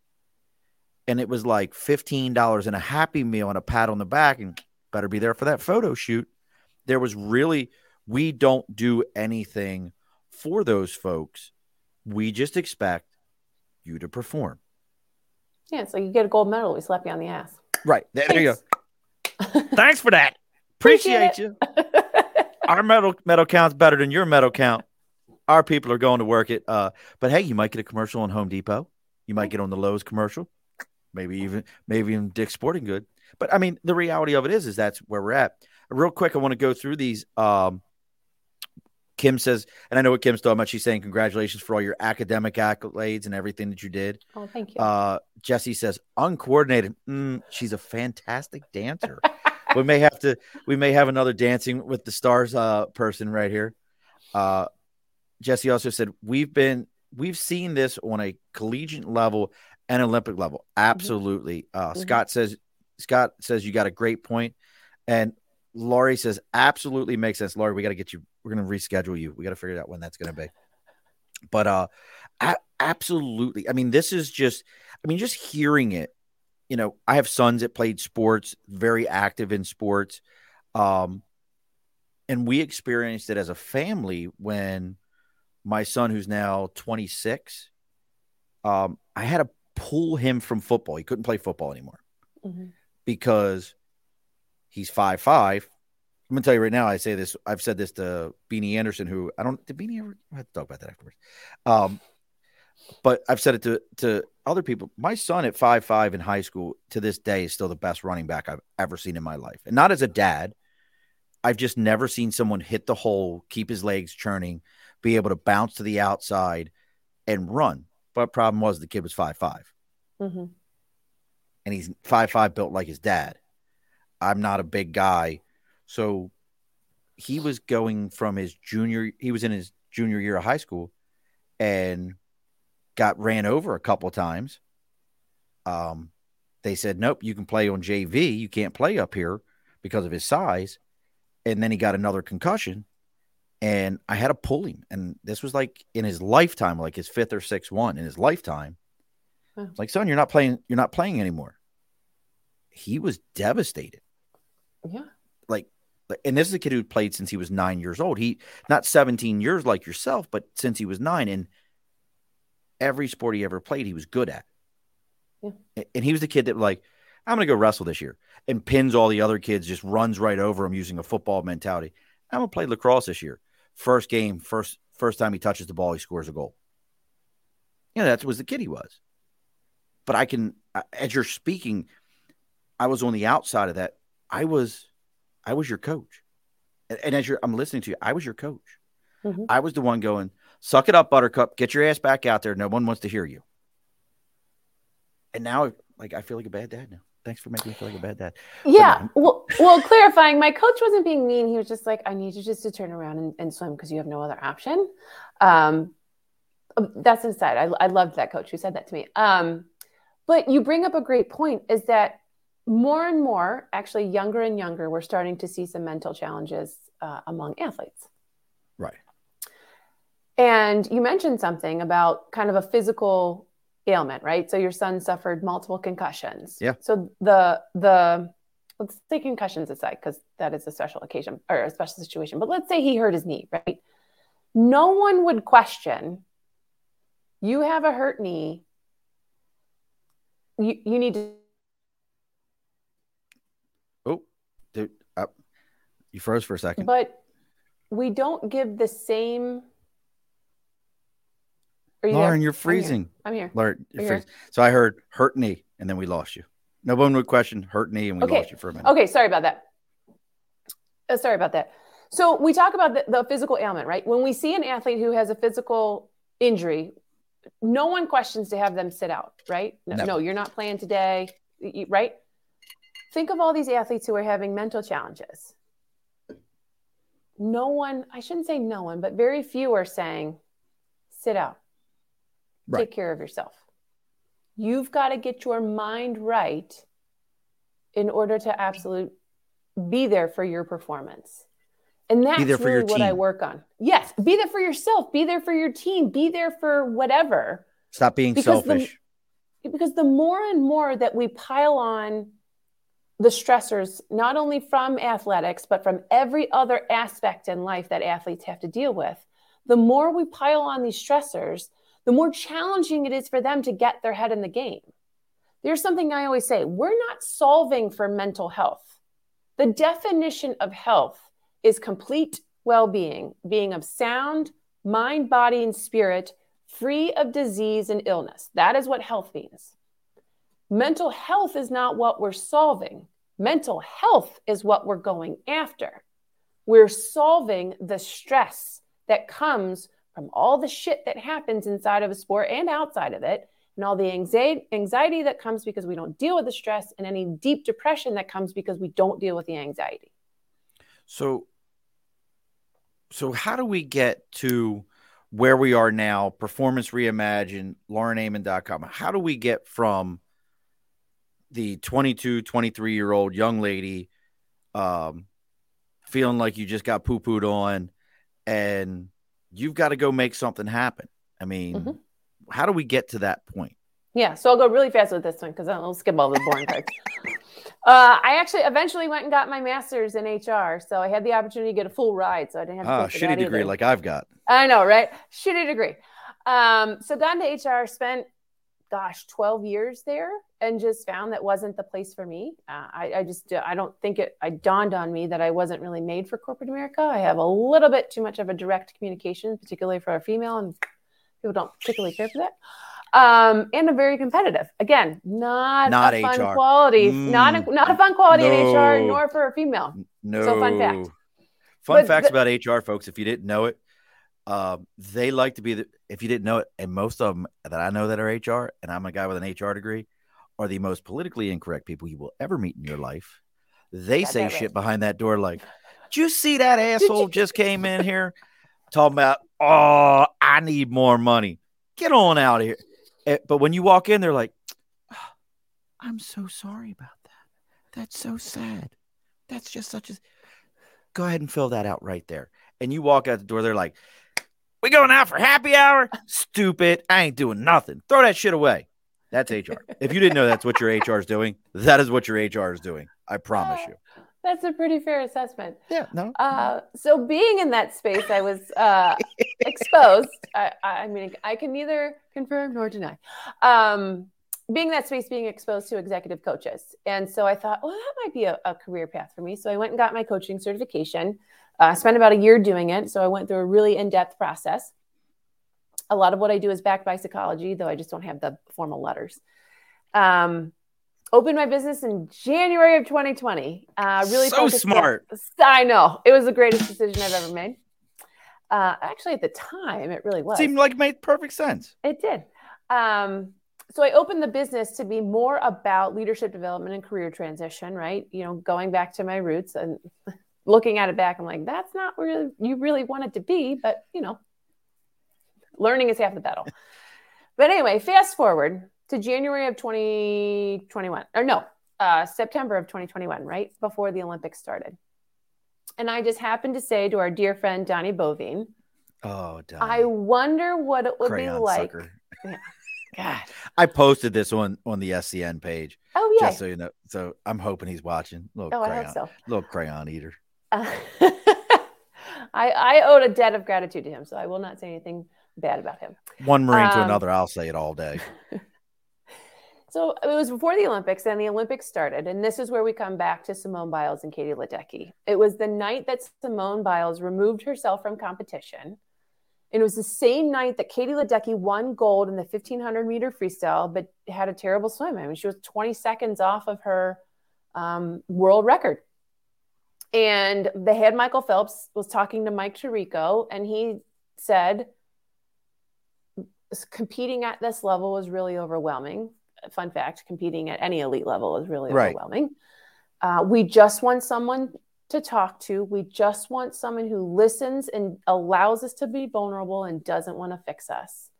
and it was like $15 and a Happy Meal and a pat on the back, and better be there for that photo shoot. There was really, we don't do anything for those folks. We just expect you to perform. Yeah, so you get a gold medal, we slap you on the ass. Right. There you go. Thanks for that. Appreciate you. Our medal count's better than your medal count. Our people are going to work it. But hey, you might get a commercial on Home Depot. You might get on the Lowe's commercial, maybe even Dick's Sporting Good. But I mean, the reality of it is that's where we're at. Real quick, I want to go through these. Kim says, and I know what Kim's talking about. She's saying, congratulations for all your academic accolades and everything that you did. Oh, thank you. Jesse says, uncoordinated. She's a fantastic dancer. We may have another Dancing with the Stars person right here. Jesse also said, we've seen this on a collegiate level and Olympic level. Absolutely. Mm-hmm. Scott says you got a great point. And Laurie says, absolutely makes sense. Laurie, we got to get you. We're going to reschedule you. We got to figure out when that's going to be. But absolutely. I mean, this is just, just hearing it, you know, I have sons that played sports, very active in sports. And we experienced it as a family when my son, who's now 26, I had to pull him from football. He couldn't play football anymore because he's 5'5". I'm going to tell you right now, I've said this to Beanie Anderson, who did Beanie ever? I have to talk about that afterwards. But I've said it to other people. My son at 5'5" in high school to this day is still the best running back I've ever seen in my life. And not as a dad, I've just never seen someone hit the hole, keep his legs churning, be able to bounce to the outside and run. But the problem was the kid was 5'5". Mm-hmm. And he's 5'5", built like his dad. I'm not a big guy. So he was going from his junior year of high school and got ran over a couple of times. They said, nope, you can play on JV. You can't play up here because of his size. And then he got another concussion and I had to pull him. And this was like in his lifetime, like his fifth or sixth one in his lifetime. Huh. It's like, son, you're not playing anymore. He was devastated. Yeah. And this is a kid who played since he was 9 years old. He not 17 years like yourself, but since he was 9, and every sport he ever played, he was good at. Yeah. And he was the kid that like, I'm going to go wrestle this year, and pins all the other kids, just runs right over him using a football mentality. I'm going to play lacrosse this year. First game, first time he touches the ball, he scores a goal. Yeah, that was the kid he was. But I can, as you're speaking, I was on the outside of that. I was your coach. And I'm listening to you, I was your coach. Mm-hmm. I was the one going, suck it up, Buttercup. Get your ass back out there. No one wants to hear you. And now I feel like a bad dad now. Thanks for making me feel like a bad dad. Yeah. Well, clarifying, my coach wasn't being mean. He was just like, I need you just to turn around and swim because you have no other option. That's inside. I loved that coach who said that to me. But you bring up a great point is that more and more, actually younger and younger, we're starting to see some mental challenges among athletes. Right. And you mentioned something about kind of a physical ailment, right? So your son suffered multiple concussions. Yeah. So let's say concussions aside, because that is a special occasion or a special situation. But let's say he hurt his knee, right? No one would question, you have a hurt knee. You need to. Dude, you froze for a second. But we don't give the same. You Lauren, there? You're freezing. I'm here. Lauren, you're freezing. So I heard hurt knee, and then we lost you. No one would question hurt knee, and we lost you for a minute. Okay, sorry about that. So we talk about the physical ailment, right? When we see an athlete who has a physical injury, no one questions to have them sit out, right? No, you're not playing today, right? Think of all these athletes who are having mental challenges. No one, I shouldn't say no one, but very few are saying, sit out, right. Take care of yourself. You've got to get your mind right in order to absolutely be there for your performance. And that's really what I work on. Yes. Be there for yourself. Be there for your team. Be there for whatever. Stop being selfish. Because the more and more that we pile on the stressors, not only from athletics, but from every other aspect in life that athletes have to deal with, the more we pile on these stressors, the more challenging it is for them to get their head in the game. There's something I always say, we're not solving for mental health. The definition of health is complete well-being, being of sound mind, body, and spirit free of disease and illness. That is what health means. Mental health is not what we're solving. Mental health is what we're going after. We're solving the stress that comes from all the shit that happens inside of a sport and outside of it, and all the anxiety that comes because we don't deal with the stress, and any deep depression that comes because we don't deal with the anxiety. So how do we get to where we are now, Performance Reimagined, LaurenAmmon.com? How do we get from the 22, 23-year-old young lady feeling like you just got poo-pooed on and you've got to go make something happen? I mean, how do we get to that point? Yeah, so I'll go really fast with this one because I'll skip all the boring parts. I actually eventually went and got my master's in HR, so I had the opportunity to get a full ride, so I didn't have to pay for that either. Shitty degree like I've got. I know, right? Shitty degree. So gone to HR, spent, 12 years there, and just found that wasn't the place for me. I dawned on me that I wasn't really made for corporate America. I have a little bit too much of a direct communication, particularly for a female, and people don't particularly care for that. And I'm very competitive. Again, not a fun HR quality, not a fun quality in HR, nor for a female. No. So fun facts about HR, folks, if you didn't know it. They like to be if you didn't know it, and most of them that I know that are HR, and I'm a guy with an HR degree, are the most politically incorrect people you will ever meet in your life. They say shit behind that door like, "Did you see that asshole just came in here talking about, oh, I need more money. Get on out of here." But when you walk in, they're like, "Oh, I'm so sorry about that. That's so sad. That's just such a..." Go ahead and fill that out right there. And you walk out the door, they're like, "We going out for happy hour? Stupid. I ain't doing nothing. Throw that shit away." That's HR. If you didn't know that's what your HR is doing, that is what your HR is doing. I promise you. That's a pretty fair assessment. Yeah. No. So being in that space, I was exposed. I mean, I can neither confirm nor deny. Being in that space, being exposed to executive coaches. And so I thought, well, that might be a career path for me. So I went and got my coaching certification. I spent about a year doing it, so I went through a really in-depth process. A lot of what I do is backed by psychology, though I just don't have the formal letters. Opened my business in January of 2020. Really so smart. I know. It was the greatest decision I've ever made. Actually, at the time, it really was. Seemed like it made perfect sense. It did. So I opened the business to be more about leadership development and career transition, right? You know, going back to my roots and... Looking at it back, I'm like, that's not where you really want it to be, but, you know, learning is half the battle. But anyway, fast forward to January of 2021, or no, September of 2021, right before the Olympics started. And I just happened to say to our dear friend, Donnie Bovine, "Oh, Donnie, I wonder what it would be like." Yeah. God, I posted this on the SCN page. Oh, yeah. Just so you know. So I'm hoping he's watching. I hope so. Little crayon eater. I owed a debt of gratitude to him, so I will not say anything bad about him. One Marine to another, I'll say it all day. So it was before the Olympics, and the Olympics started, and this is where we come back to Simone Biles and Katie Ledecky. It was the night that Simone Biles removed herself from competition, and it was the same night that Katie Ledecky won gold in the 1,500-meter freestyle, but had a terrible swim. I mean, she was 20 seconds off of her world record. And they had Michael Phelps was talking to Mike Tirico, and he said competing at this level was really overwhelming. Fun fact, competing at any elite level is really overwhelming. We just want someone to talk to. We just want someone who listens and allows us to be vulnerable and doesn't want to fix us.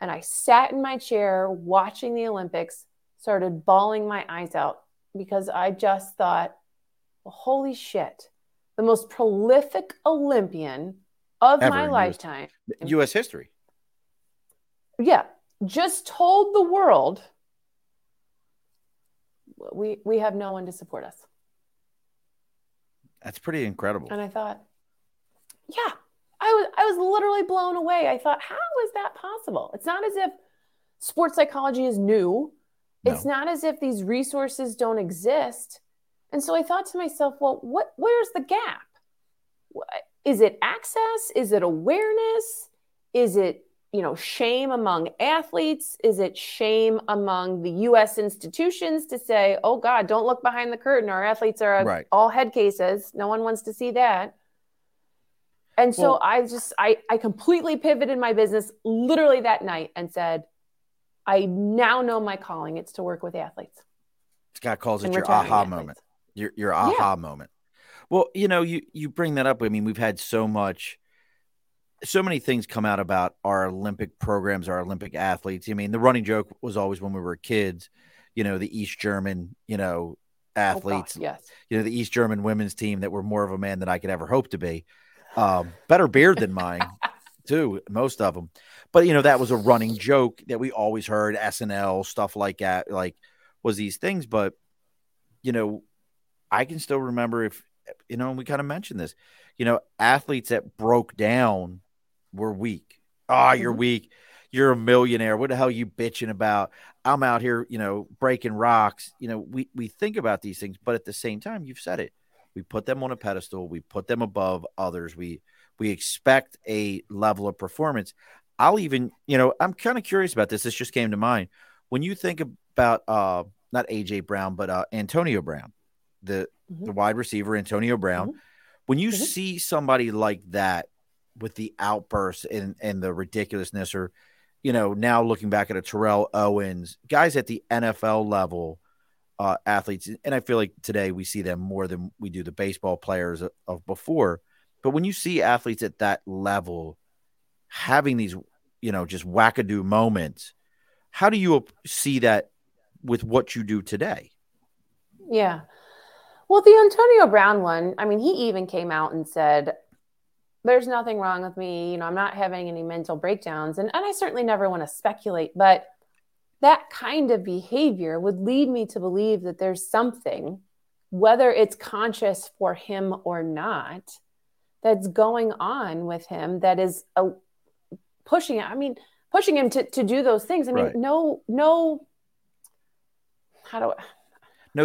And I sat in my chair watching the Olympics, started bawling my eyes out because I just thought, well, holy shit, the most prolific Olympian of my lifetime. U.S. history. Yeah. Just told the world, we have no one to support us. That's pretty incredible. And I thought, yeah, I was literally blown away. I thought, how is that possible? It's not as if sports psychology is new. No. It's not as if these resources don't exist. And so I thought to myself, well, where's the gap? Is it access? Is it awareness? Is it you know, shame among athletes? Is it shame among the U.S. institutions to say, oh, God, don't look behind the curtain. Our athletes are right. all head cases. No one wants to see that. And so I completely pivoted my business literally that night and said, I now know my calling. It's to work with athletes. Scott calls it your aha athletes. Moment, your aha yeah. moment. Well, you know, you bring that up. I mean, we've had so many things come out about our Olympic programs, our Olympic athletes. I mean, the running joke was always when we were kids, you know, the East German, you know, athletes, you know, the East German women's team that were more of a man than I could ever hope to be. Better beard than mine too, most of them. But, you know, that was a running joke that we always heard, SNL, stuff like that, like was these things. But, you know, I can still remember if, you know, and we kind of mentioned this, you know, athletes that broke down were weak. Oh, you're weak. You're a millionaire. What the hell are you bitching about? I'm out here, you know, breaking rocks. You know, we think about these things, but at the same time, you've said it. We put them on a pedestal. We put them above others. We expect a level of performance. I'll even, you know, I'm kind of curious about this. This just came to mind. When you think about not AJ Brown, but Antonio Brown, the wide receiver, Antonio Brown, when you see somebody like that with the outbursts and the ridiculousness, or, you know, now looking back at a Terrell Owens, guys at the NFL level, athletes, and I feel like today we see them more than we do the baseball players of before. But when you see athletes at that level having these, you know, just wackadoo moments, how do you see that with what you do today? Yeah. Well, the Antonio Brown one, I mean, he even came out and said, there's nothing wrong with me. You know, I'm not having any mental breakdowns. And I certainly never want to speculate, but that kind of behavior would lead me to believe that there's something, whether it's conscious for him or not, that's going on with him that is pushing. I mean, pushing him to do those things. I mean, right. No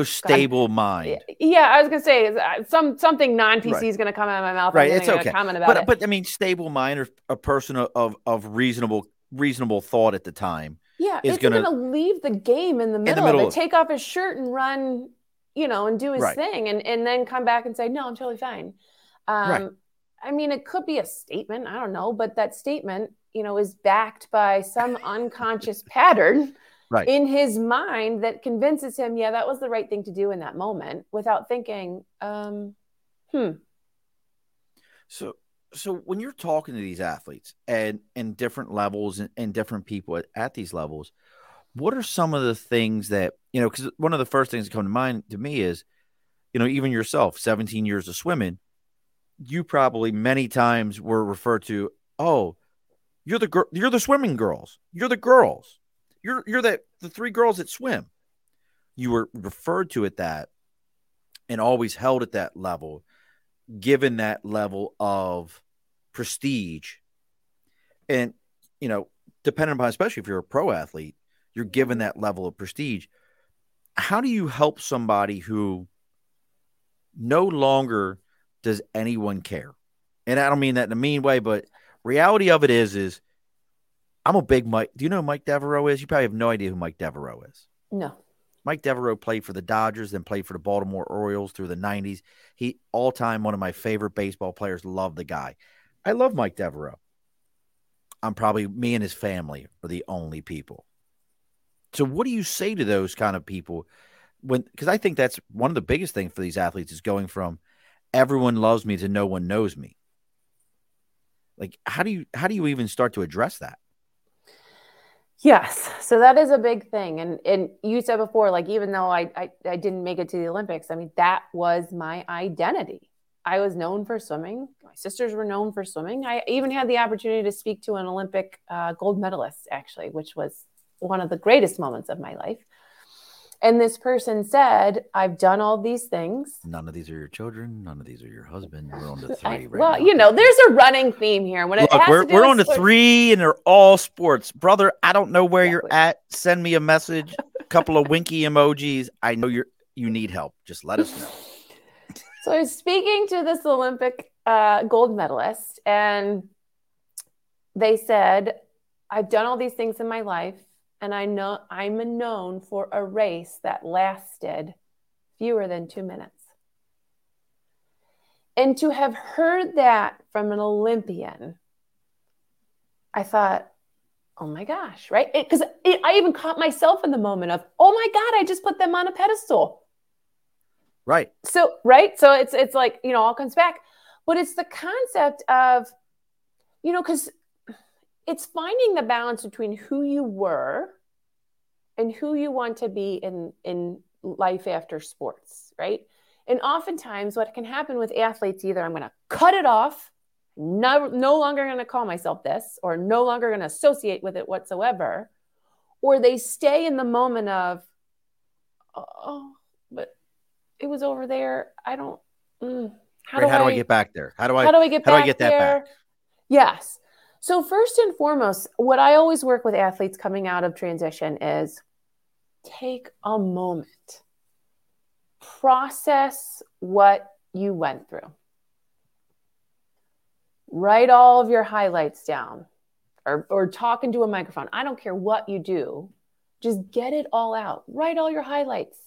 stable mind. Yeah, I was gonna say something non-PC is gonna come out of my mouth. Right, it's okay. Comment about it. But I mean, stable mind or a person of reasonable thought at the time. Yeah, it's going to leave the game in the middle of it, take off his shirt and run, you know, and do his thing and then come back and say, no, I'm totally fine. I mean, it could be a statement. I don't know. But that statement, you know, is backed by some unconscious pattern in his mind that convinces him, yeah, that was the right thing to do in that moment without thinking, So when you're talking to these athletes and different levels and different people at these levels, what are some of the things that, you know, because one of the first things that come to mind to me is, you know, even yourself, 17 years of swimming, you probably many times were referred to, oh, you're the swimming girls. You're the girls. You're the three girls that swim. You were referred to at that and always held at that level, given that level of prestige. And, you know, depending upon, especially if you're a pro athlete, you're given that level of prestige. How do you help somebody who no longer does anyone care? And I don't mean that in a mean way, but reality of it is I'm a big Mike. Do you know who Mike Devereaux is? You probably have no idea who Mike Devereaux is. No. Mike Devereaux played for the Dodgers, then played for the Baltimore Orioles through the 90s. He all-time one of my favorite baseball players. Love the guy. I love Mike Devereaux. I'm probably, me and his family are the only people. So what do you say to those kind of people? Because I think that's one of the biggest things for these athletes is going from everyone loves me to no one knows me. Like, how do you even start to address that? Yes. So that is a big thing. And you said before, like, even though I didn't make it to the Olympics, I mean, that was my identity. I was known for swimming. My sisters were known for swimming. I even had the opportunity to speak to an Olympic gold medalist, actually, which was one of the greatest moments of my life. And this person said, I've done all these things. None of these are your children. None of these are your husband. We're on to three right now. Well, you know, there's a running theme here. We're on to three, and they're all sports. Brother, I don't know where you're at. Send me a message, a couple of winky emojis. I know you need help. Just let us know. So I was speaking to this Olympic gold medalist, and they said, I've done all these things in my life, and I know I'm known for a race that lasted fewer than 2 minutes. And to have heard that from an Olympian, I thought, oh my gosh, right? Because I even caught myself in the moment of, oh my God, I just put them on a pedestal. Right. So, right. So it's like, you know, all comes back, but it's the concept of, you know, because it's finding the balance between who you were and who you want to be in life after sports, right? And oftentimes what can happen with athletes, either I'm going to cut it off, no longer going to call myself this, or no longer going to associate with it whatsoever, or they stay in the moment of, oh, but it was over there. I don't, how do I get back there? How do I get that back? Yes. So first and foremost, what I always work with athletes coming out of transition is take a moment, process what you went through, write all of your highlights down or talk into a microphone. I don't care what you do. Just get it all out. Write all your highlights.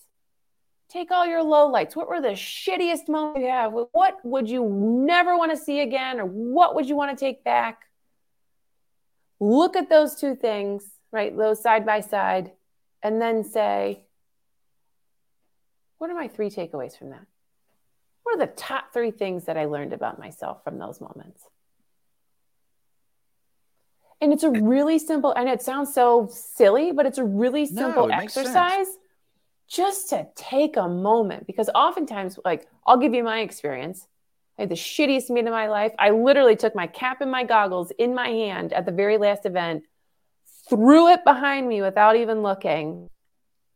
Take all your lowlights. What were the shittiest moments you have? What would you never want to see again? Or what would you want to take back? Look at those two things, right? Those side by side, and then say, what are my three takeaways from that? What are the top three things that I learned about myself from those moments? And it's a really simple, and it sounds so silly, but it's a really simple exercise just to take a moment, because oftentimes, like, I'll give you my experience. I had the shittiest meet of my life. I literally took my cap and my goggles in my hand at the very last event, threw it behind me without even looking.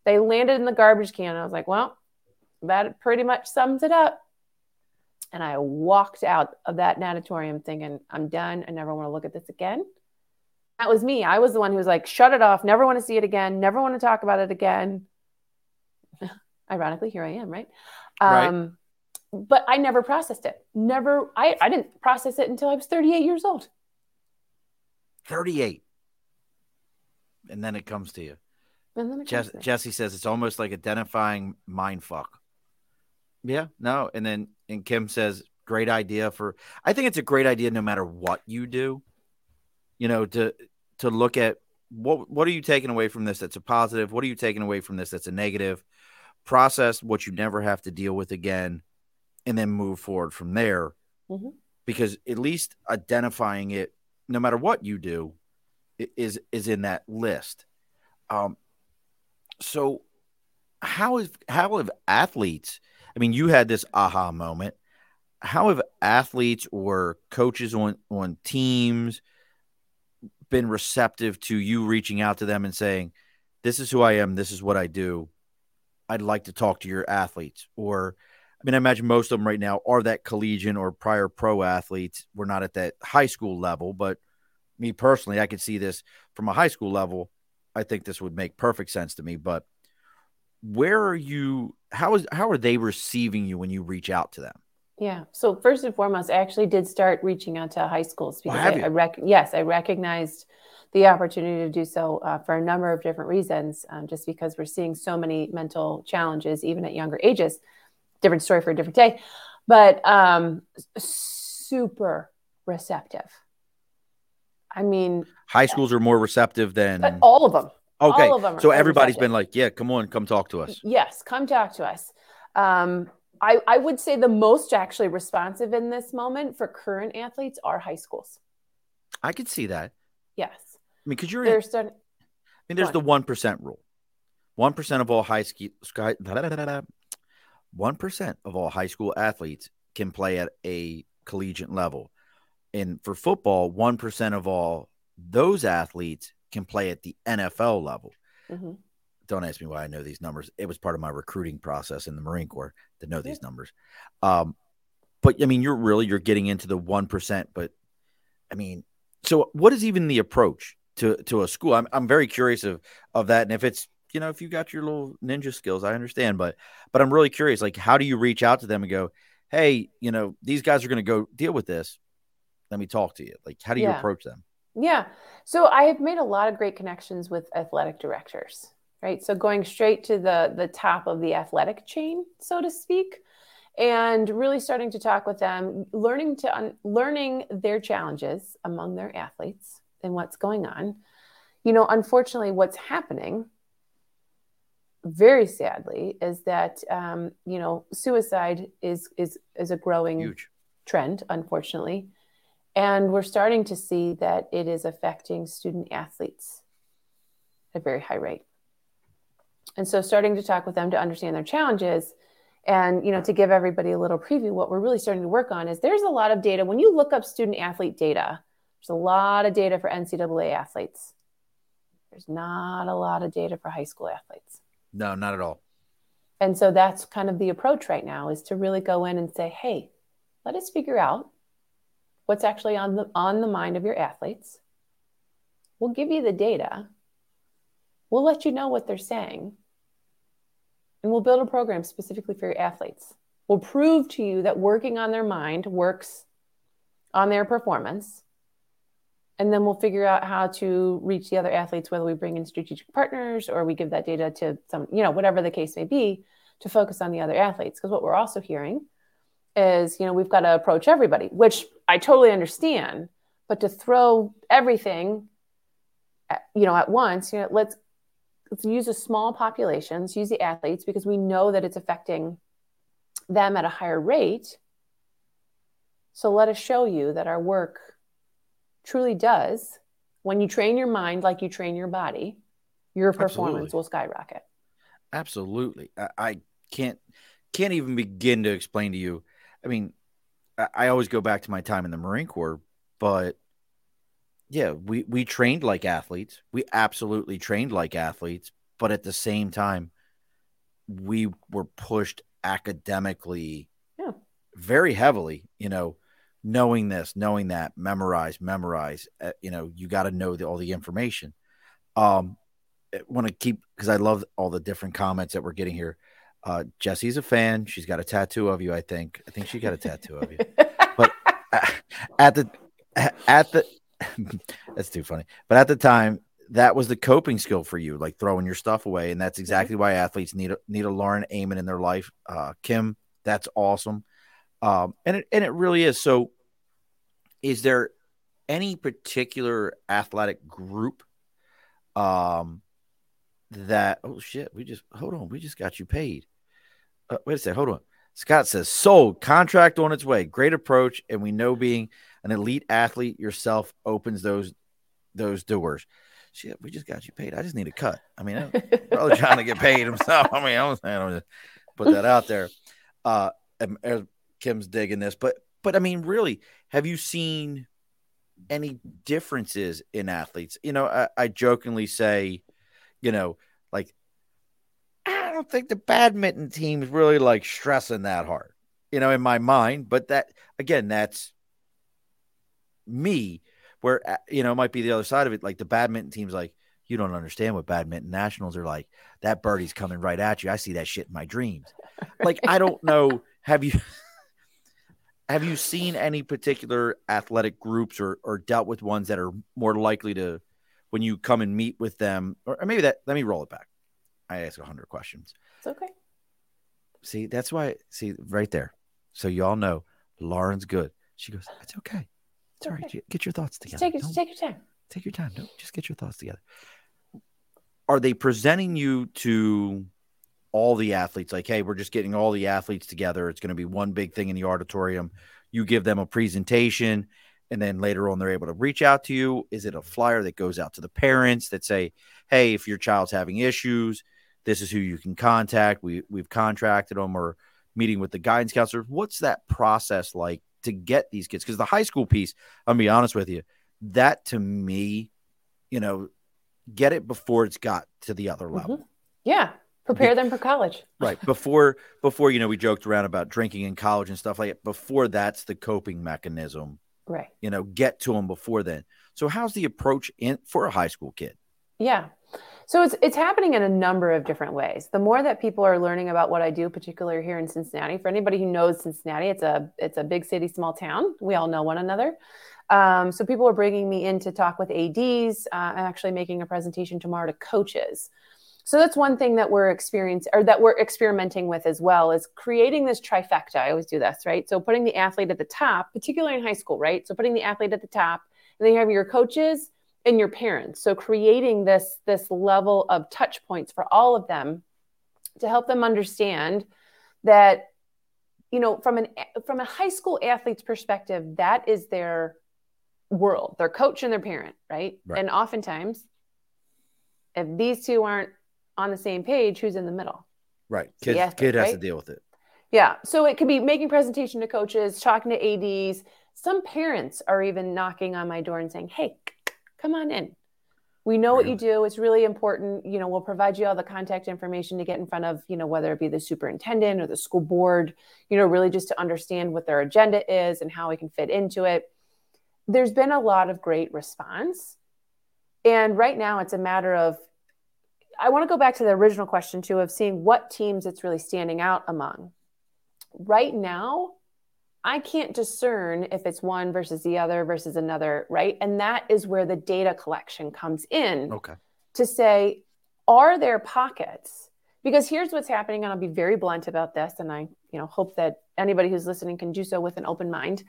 They landed in the garbage can. I was like, well, that pretty much sums it up. And I walked out of that natatorium thinking, I'm done. I never want to look at this again. That was me. I was the one who was like, shut it off. Never want to see it again. Never want to talk about it again. Ironically, here I am, right? Right. But I never processed it. I didn't process it until I was 38 years old. 38. And then it comes to you. Jesse says it's almost like identifying mindfuck. Yeah, no. And then Kim says, great idea for, I think it's a great idea no matter what you do, you know, to look at what are you taking away from this that's a positive? What are you taking away from this that's a negative? Process what you never have to deal with again, and then move forward from there. Mm-hmm. Because at least identifying it, no matter what you do, is in that list. So how have athletes, I mean, you had this aha moment. How have athletes or coaches on teams been receptive to you reaching out to them and saying, this is who I am, this is what I do, I'd like to talk to your athletes? Or, I mean, I imagine most of them right now are that collegiate or prior pro athletes. We're not at that high school level, but me personally, I could see this from a high school level. I think this would make perfect sense to me, but how are they receiving you when you reach out to them? Yeah. So first and foremost, I actually did start reaching out to high schools because I recognized the opportunity to do so for a number of different reasons, just because we're seeing so many mental challenges, even at younger ages. Different story for a different day, but super receptive. I mean, high schools are more receptive than all of them. Okay. All of them. So everybody's receptive. Been like, yeah, come on, come talk to us. Yes. Come talk to us. I would say the most actually responsive in this moment for current athletes are high schools. I could see that. Yes. I mean, because there's the 1% rule. 1% of all 1% of all high school athletes can play at a collegiate level. And for football, 1% of all those athletes can play at the NFL level. Mm-hmm. Don't ask me why I know these numbers. It was part of my recruiting process in the Marine Corps to know these numbers. But, I mean, you're getting into the 1%. But, I mean, so what is even the approach to a school? I'm very curious of that. And if it's, you know, if you got your little ninja skills, I understand. But I'm really curious, like, how do you reach out to them and go, hey, you know, these guys are going to go deal with this. Let me talk to you. Like, how do you approach them? Yeah. So I have made a lot of great connections with athletic directors, right? So going straight to the top of the athletic chain, so to speak, and really starting to talk with them, learning their challenges among their athletes and what's going on. You know, unfortunately, what's happening, very sadly, is that, you know, suicide is a growing huge trend, unfortunately. And we're starting to see that it is affecting student athletes at a very high rate. And so starting to talk with them to understand their challenges and, you know, to give everybody a little preview, what we're really starting to work on is there's a lot of data. When you look up student athlete data, there's a lot of data for NCAA athletes. There's not a lot of data for high school athletes. No, not at all. And so that's kind of the approach right now, is to really go in and say, hey, let us figure out what's actually on the mind of your athletes. We'll give you the data. We'll let you know what they're saying. And we'll build a program specifically for your athletes. We'll prove to you that working on their mind works on their performance. And then we'll figure out how to reach the other athletes, whether we bring in strategic partners or we give that data to some, you know, whatever the case may be, to focus on the other athletes. Because what we're also hearing is, you know, we've got to approach everybody, which I totally understand, but to throw everything at, you know, at once, you know, let's use a small population, let's use the athletes, because we know that it's affecting them at a higher rate. So let us show you that our work truly does, when you train your mind like you train your body, your performance will skyrocket. Absolutely. I can't even begin to explain to you. I mean, I always go back to my time in the Marine Corps, but yeah, we trained like athletes. We absolutely trained like athletes, but at the same time, we were pushed academically very heavily, you know, knowing this, knowing that, memorize, you know, you got to know all the information. Want to keep, because I love all the different comments that we're getting here. Jesse's a fan. She's got a tattoo of you. I think she got a tattoo of you, but at the, that's too funny. But at the time, that was the coping skill for you, like throwing your stuff away. And that's exactly why athletes need a Lauren Ammon in their life. Kim, that's awesome. And it really is. So is there any particular athletic group that, oh shit, we just got you paid. Wait a second, hold on. Scott says, sold, contract on its way, great approach. And we know being an elite athlete yourself opens those doors. Shit, we just got you paid. I just need a cut. I mean, I'm probably trying to get paid himself. I mean, I'm just put that out there. Kim's digging this, but I mean, really, have you seen any differences in athletes? You know, I jokingly say, you know, like, I don't think the badminton team's really like stressing that hard, you know, in my mind, but that, again, that's me, where, you know, it might be the other side of it. Like the badminton team's like, you don't understand what badminton nationals are like. That birdie's coming right at you. I see that shit in my dreams. Like, I don't know. Have you seen any particular athletic groups or dealt with ones that are more likely to, when you come and meet with them, or maybe that, let me roll it back. I ask 100 questions. It's okay. See, that's why, right there. So y'all know Lauren's good. She goes, it's okay. It's all right. Okay. Get your thoughts together. Just take your time. Take your time. No, just get your thoughts together. Are they presenting you to all the athletes? Like, hey, we're just getting all the athletes together. It's going to be one big thing in the auditorium. You give them a presentation, and then later on they're able to reach out to you. Is it a flyer that goes out to the parents that say, hey, if your child's having issues, this is who you can contact. We've contracted them, or meeting with the guidance counselor. What's that process like to get these kids? Because the high school piece, I'll be honest with you, that to me, you know, get it before it's got to the other level. Mm-hmm. Yeah. Prepare them for college. Right. Before, you know, we joked around about drinking in college and stuff like that. Before that's the coping mechanism. Right. You know, get to them before then. So how's the approach for a high school kid? Yeah. So it's happening in a number of different ways. The more that people are learning about what I do, particularly here in Cincinnati, for anybody who knows Cincinnati, it's a big city, small town. We all know one another. So people are bringing me in to talk with ADs. I'm actually making a presentation tomorrow to coaches. So that's one thing that we're experiencing, or that we're experimenting with as well, is creating this trifecta. I always do this, right? So putting the athlete at the top, particularly in high school, right? So putting the athlete at the top, and then you have your coaches and your parents. So creating this level of touch points for all of them to help them understand that, you know, from a high school athlete's perspective, that is their world, their coach and their parent, right? And oftentimes, if these two aren't on the same page, who's in the middle? Right. Kid has to deal with it. Yeah. So it could be making presentation to coaches, talking to ADs. Some parents are even knocking on my door and saying, hey, come on in. We know what you do. It's really important. You know, we'll provide you all the contact information to get in front of, you know, whether it be the superintendent or the school board, you know, really just to understand what their agenda is and how we can fit into it. There's been a lot of great response. And right now it's a matter of, I want to go back to the original question too, of seeing what teams it's really standing out among. Right now, I can't discern if it's one versus the other versus another, right? And that is where the data collection comes in to say, are there pockets? Because here's what's happening, and I'll be very blunt about this, and I, you know, hope that anybody who's listening can do so with an open mind,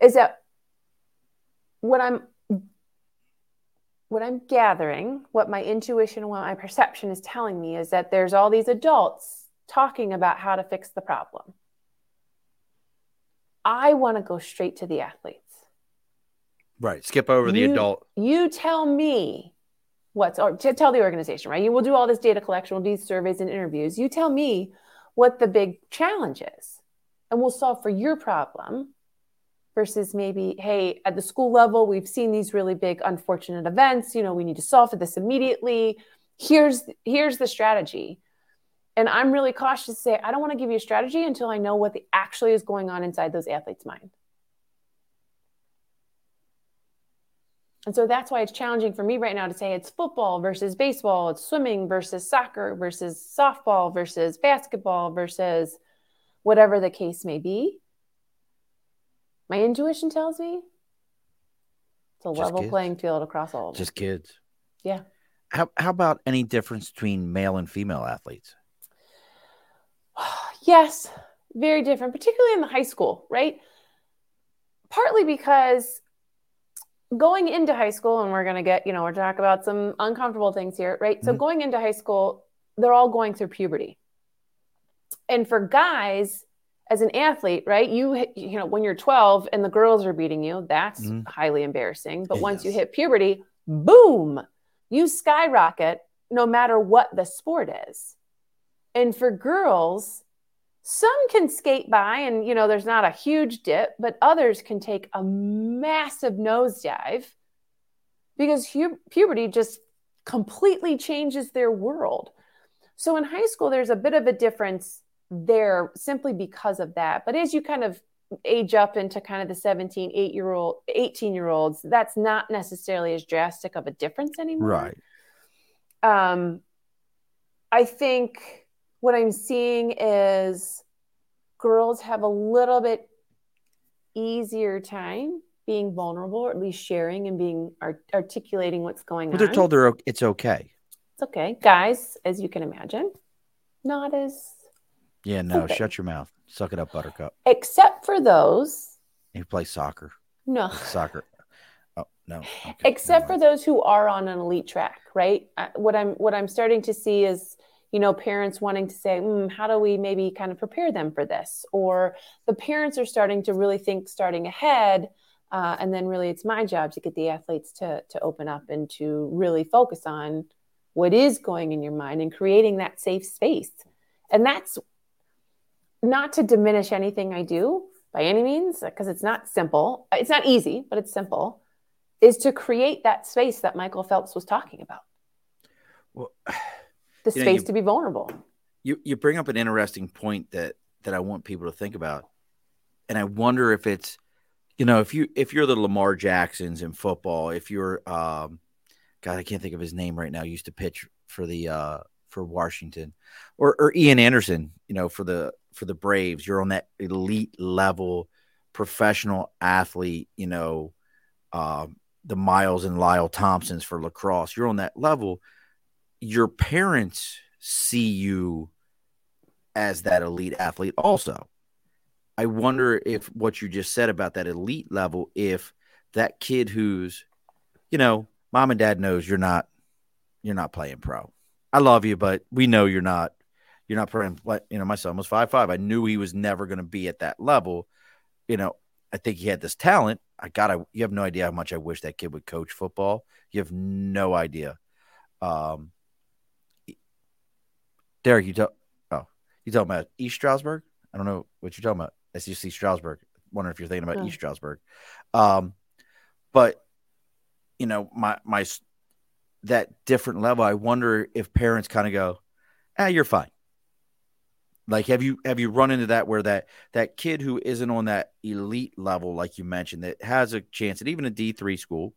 is that what I'm gathering, what my intuition, what my perception is telling me, is that there's all these adults talking about how to fix the problem. I want to go straight to the athletes. Right. Skip over the adult. You tell me or tell the organization, right? You will do all this data collection, we'll do these surveys and interviews. You tell me what the big challenge is, and we'll solve for your problem. Versus maybe, hey, at the school level, we've seen these really big, unfortunate events. You know, we need to solve for this immediately. Here's the strategy. And I'm really cautious to say, I don't want to give you a strategy until I know what actually is going on inside those athletes' mind. And so that's why it's challenging for me right now to say it's football versus baseball, it's swimming versus soccer versus softball versus basketball versus whatever the case may be. My intuition tells me it's a level playing field across all of them. Just kids. Yeah. How about any difference between male and female athletes? Yes, very different, particularly in the high school, right? Partly because going into high school, and we're going to get, you know, we're talking about some uncomfortable things here, right? So going into high school, they're all going through puberty. And for guys, as an athlete, right, you know, when you're 12 and the girls are beating you, that's highly embarrassing. But once you hit puberty, boom, you skyrocket no matter what the sport is. And for girls, some can skate by and, you know, there's not a huge dip, but others can take a massive nosedive because puberty just completely changes their world. So in high school, there's a bit of a difference there simply because of that. But as you kind of age up into kind of the 18 year olds, that's not necessarily as drastic of a difference anymore. Right. I think what I'm seeing is girls have a little bit easier time being vulnerable, or at least sharing and being articulating what's going on. They're told it's okay. It's okay. Guys, as you can imagine, not as okay. Shut your mouth. Suck it up, buttercup. Except for those. You play soccer. No. Soccer. Oh, no. Okay. Except for those who are on an elite track, right? What I'm starting to see is, you know, parents wanting to say, how do we maybe kind of prepare them for this? Or the parents are starting to really think starting ahead. And then really it's my job to get the athletes to open up and to really focus on what is going in your mind and creating that safe space. And that's, not to diminish anything I do by any means, because it's not simple. It's not easy, but it's simple, is to create that space that Michael Phelps was talking about. Well, the space to be vulnerable. You bring up an interesting point that I want people to think about. And I wonder if it's, you know, if you're the Lamar Jacksons in football, if you're, God, I can't think of his name right now. He used to pitch for the, for Washington, or Ian Anderson, you know, for the Braves. You're on that elite level professional athlete, you know, the Miles and Lyle Thompsons for lacrosse, you're on that level. Your parents see you as that elite athlete also. I wonder if what you just said about that elite level, if that kid who's, you know, mom and dad knows you're not playing pro. I love you, but we know you're not playing. You know, my son was 5'5". I knew he was never going to be at that level. You know, I think he had this talent. You have no idea how much I wish that kid would coach football. You have no idea. Derek, you talking about East Stroudsburg? I don't know what you're talking about. SUC Stroudsburg. I wonder if you're thinking about East Stroudsburg. But you know, my that different level. I wonder if parents kind of go, you're fine. Like, have you run into that where that kid who isn't on that elite level, like you mentioned, that has a chance at even a D3 school,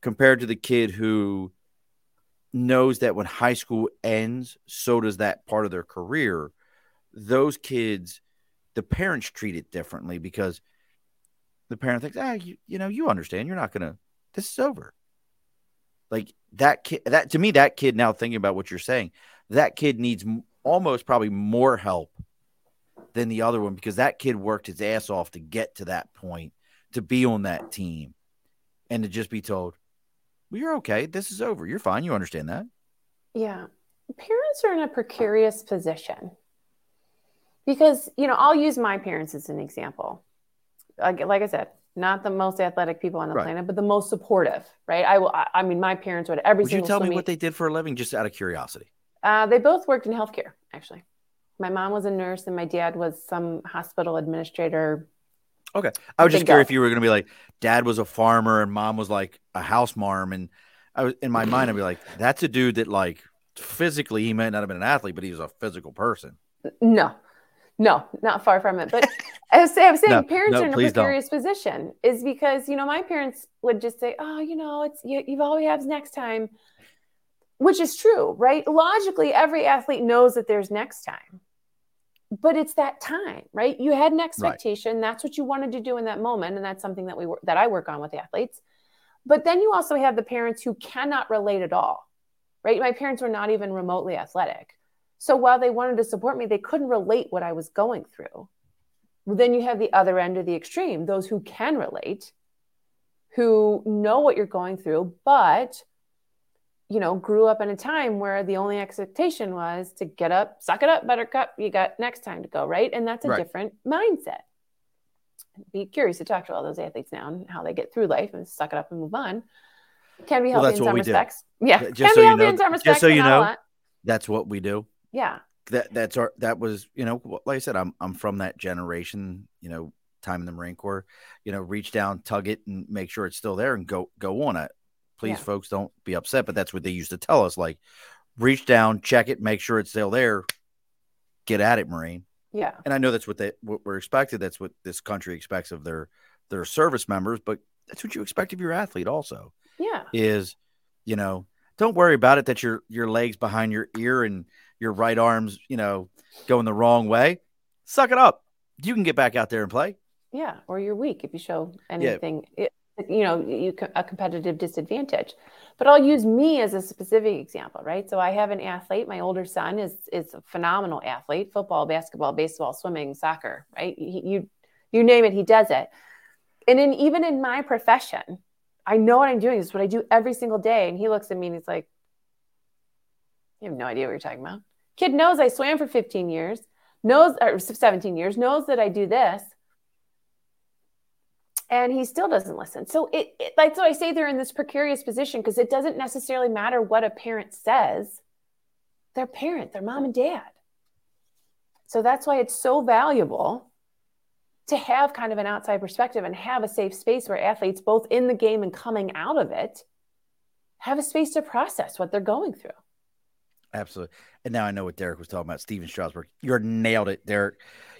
compared to the kid who knows that when high school ends, so does that part of their career. Those kids, the parents treat it differently because the parent thinks, you understand, you're not gonna. This is over. Like that kid, that to me, that kid now thinking about what you're saying, that kid needs almost probably more help than the other one because that kid worked his ass off to get to that point, to be on that team, and to just be told, well, you're okay. This is over. You're fine. You understand that? Yeah. Parents are in a precarious position because, you know, I'll use my parents as an example. Like I said, not the most athletic people on the planet, but the most supportive, right? I mean, my parents would every single. Would you tell me what they did for a living, just out of curiosity? They both worked in healthcare, actually. My mom was a nurse, and my dad was some hospital administrator. Okay, I was just curious if you were going to be like, dad was a farmer, and mom was like a house marm, and I was in my mind, I'd be like, that's a dude that like physically he might not have been an athlete, but he was a physical person. No, not far from it, but. I was saying parents are in a precarious position is because, you know, my parents would just say, oh, you know, it's you all we have is next time, which is true, right? Logically, every athlete knows that there's next time, but it's that time, right? You had an expectation. Right. That's what you wanted to do in that moment. And that's something that I work on with athletes. But then you also have the parents who cannot relate at all, right? My parents were not even remotely athletic. So while they wanted to support me, they couldn't relate what I was going through. Then you have the other end of the extreme, those who can relate, who know what you're going through, but, you know, grew up in a time where the only expectation was to get up, suck it up, buttercup, you got next time to go, right? And that's a different mindset. I'd be curious to talk to all those athletes now and how they get through life and suck it up and move on. Can be healthy in some respects. Yeah, can be healthy in some respects. Just so you know, that's what we do. Yeah. That was, you know, like I said, I'm from that generation, you know, time in the Marine Corps, you know, reach down, tug it and make sure it's still there and go on it. Please, folks, don't be upset. But that's what they used to tell us, like reach down, check it, make sure it's still there. Get at it, Marine. Yeah. And I know that's what we're expected. That's what this country expects of their service members. But that's what you expect of your athlete also. Yeah. Is, you know, don't worry about it that your leg's behind your ear and your right arm's, you know, going the wrong way. Suck it up. You can get back out there and play. Yeah, or you're weak if you show anything. Yeah. A competitive disadvantage. But I'll use me as a specific example, right? So I have an athlete. My older son is a phenomenal athlete. Football, basketball, baseball, swimming, soccer, right? You name it, he does it. And even in my profession, I know what I'm doing. This is what I do every single day. And he looks at me and he's like, you have no idea what you're talking about. Kid knows I swam for 15 years, knows or 17 years, knows that I do this. And he still doesn't listen. So that's what I say, they're in this precarious position because it doesn't necessarily matter what a parent says. They're parent, they're mom and dad. So that's why it's so valuable to have kind of an outside perspective and have a safe space where athletes, both in the game and coming out of it, have a space to process what they're going through. Absolutely. And now I know what Derek was talking about. Steven Stroudsburg. You're nailed it, Derek.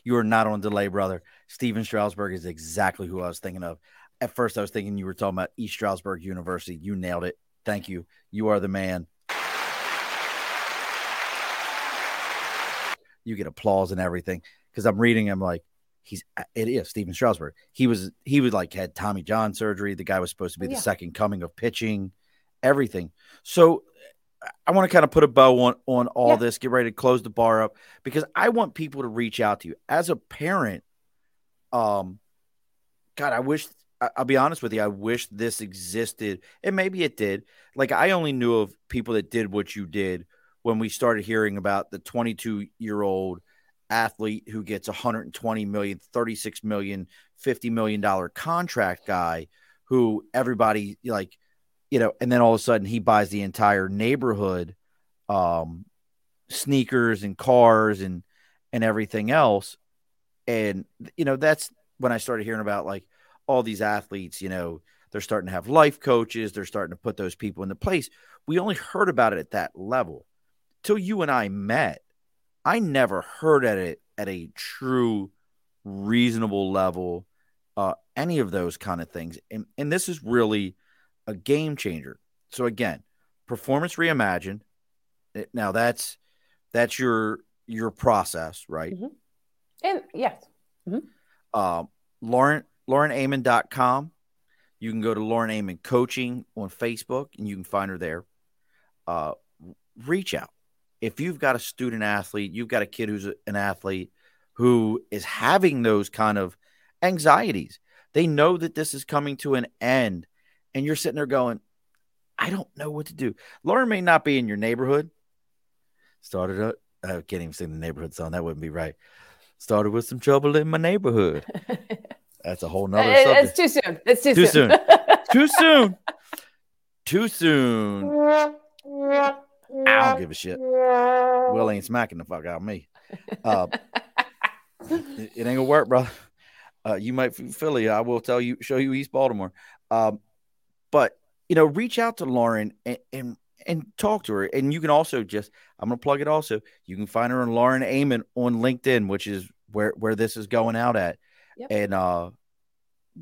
You are not on delay, brother. Steven Stroudsburg is exactly who I was thinking of. At first, I was thinking you were talking about East Stroudsburg University. You nailed it. Thank you. You are the man. You get applause and everything. Because I'm reading, I'm like, It is Steven Strasburg. He was like, had Tommy John surgery. The guy was supposed to be the second coming of pitching, everything. So I want to kind of put a bow on all this, get ready to close the bar up, because I want people to reach out to you as a parent. God, I wish, I'll be honest with you, I wish this existed, and maybe it did. Like, I only knew of people that did what you did when we started hearing about the 22-year-old athlete who gets $120 million, $36 million, $50 million contract guy who everybody, like, you know, and then all of a sudden he buys the entire neighborhood, sneakers and cars and everything else. And, you know, that's when I started hearing about, like, all these athletes, you know, they're starting to have life coaches. They're starting to put those people into place. We only heard about it at that level till you and I met. I never heard at it at a true, reasonable level, any of those kind of things. And this is really a game changer. So again, Performance Reimagined. Now that's your process, right? Mm-hmm. And yes. Mm-hmm. LaurenAmmon.com. You can go to Lauren Ammon Coaching on Facebook and you can find her there. Reach out. If you've got a student athlete, you've got a kid who's an athlete who is having those kind of anxieties. They know that this is coming to an end. And you're sitting there going, I don't know what to do. Lauren may not be in your neighborhood. I can't even sing the neighborhood song. That wouldn't be right. Started with some trouble in my neighborhood. That's a whole nother subject. It's too soon. It's too soon. Too soon. I don't give a shit. Will ain't smacking the fuck out of me. It ain't gonna work, bro. You might from Philly. I will show you East Baltimore. But, you know, reach out to Lauren and talk to her. And you can also I'm going to plug it also. You can find her on Lauren Ammon on LinkedIn, which is where this is going out at. Yep. And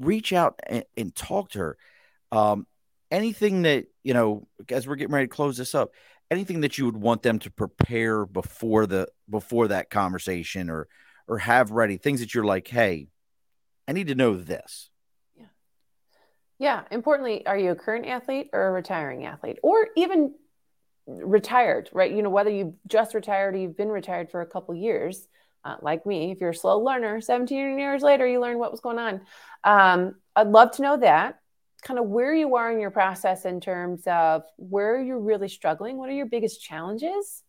reach out and talk to her. Anything that, you know, as we're getting ready to close this up, anything that you would want them to prepare before that conversation or have ready, things that you're like, hey, I need to know this. Yeah. Importantly, are you a current athlete or a retiring athlete, or even retired, right? You know, whether you've just retired or you've been retired for a couple years, like me, if you're a slow learner, 17 years later, you learn what was going on. I'd love to know that, kind of where you are in your process in terms of where you're really struggling. What are your biggest challenges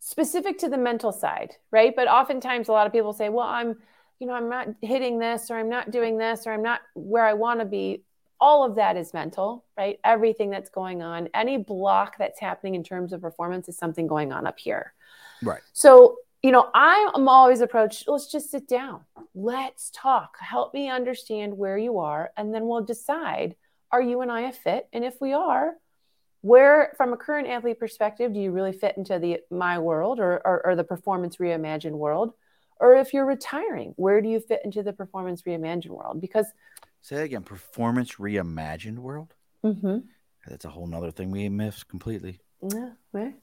specific to the mental side, right? But oftentimes a lot of people say, well, I'm not hitting this, or I'm not doing this, or I'm not where I want to be. All of that is mental, right? Everything that's going on, any block that's happening in terms of performance is something going on up here. Right. So, you know, I'm always approached, let's just sit down. Let's talk. Help me understand where you are. And then we'll decide, are you and I a fit? And if we are, where, from a current athlete perspective, do you really fit into my world or the Performance Reimagined world? Or if you're retiring, where do you fit into the Performance Reimagined world? Because say that again, Performance Reimagined world? Mm-hmm. That's a whole nother thing we missed completely. Yeah, right.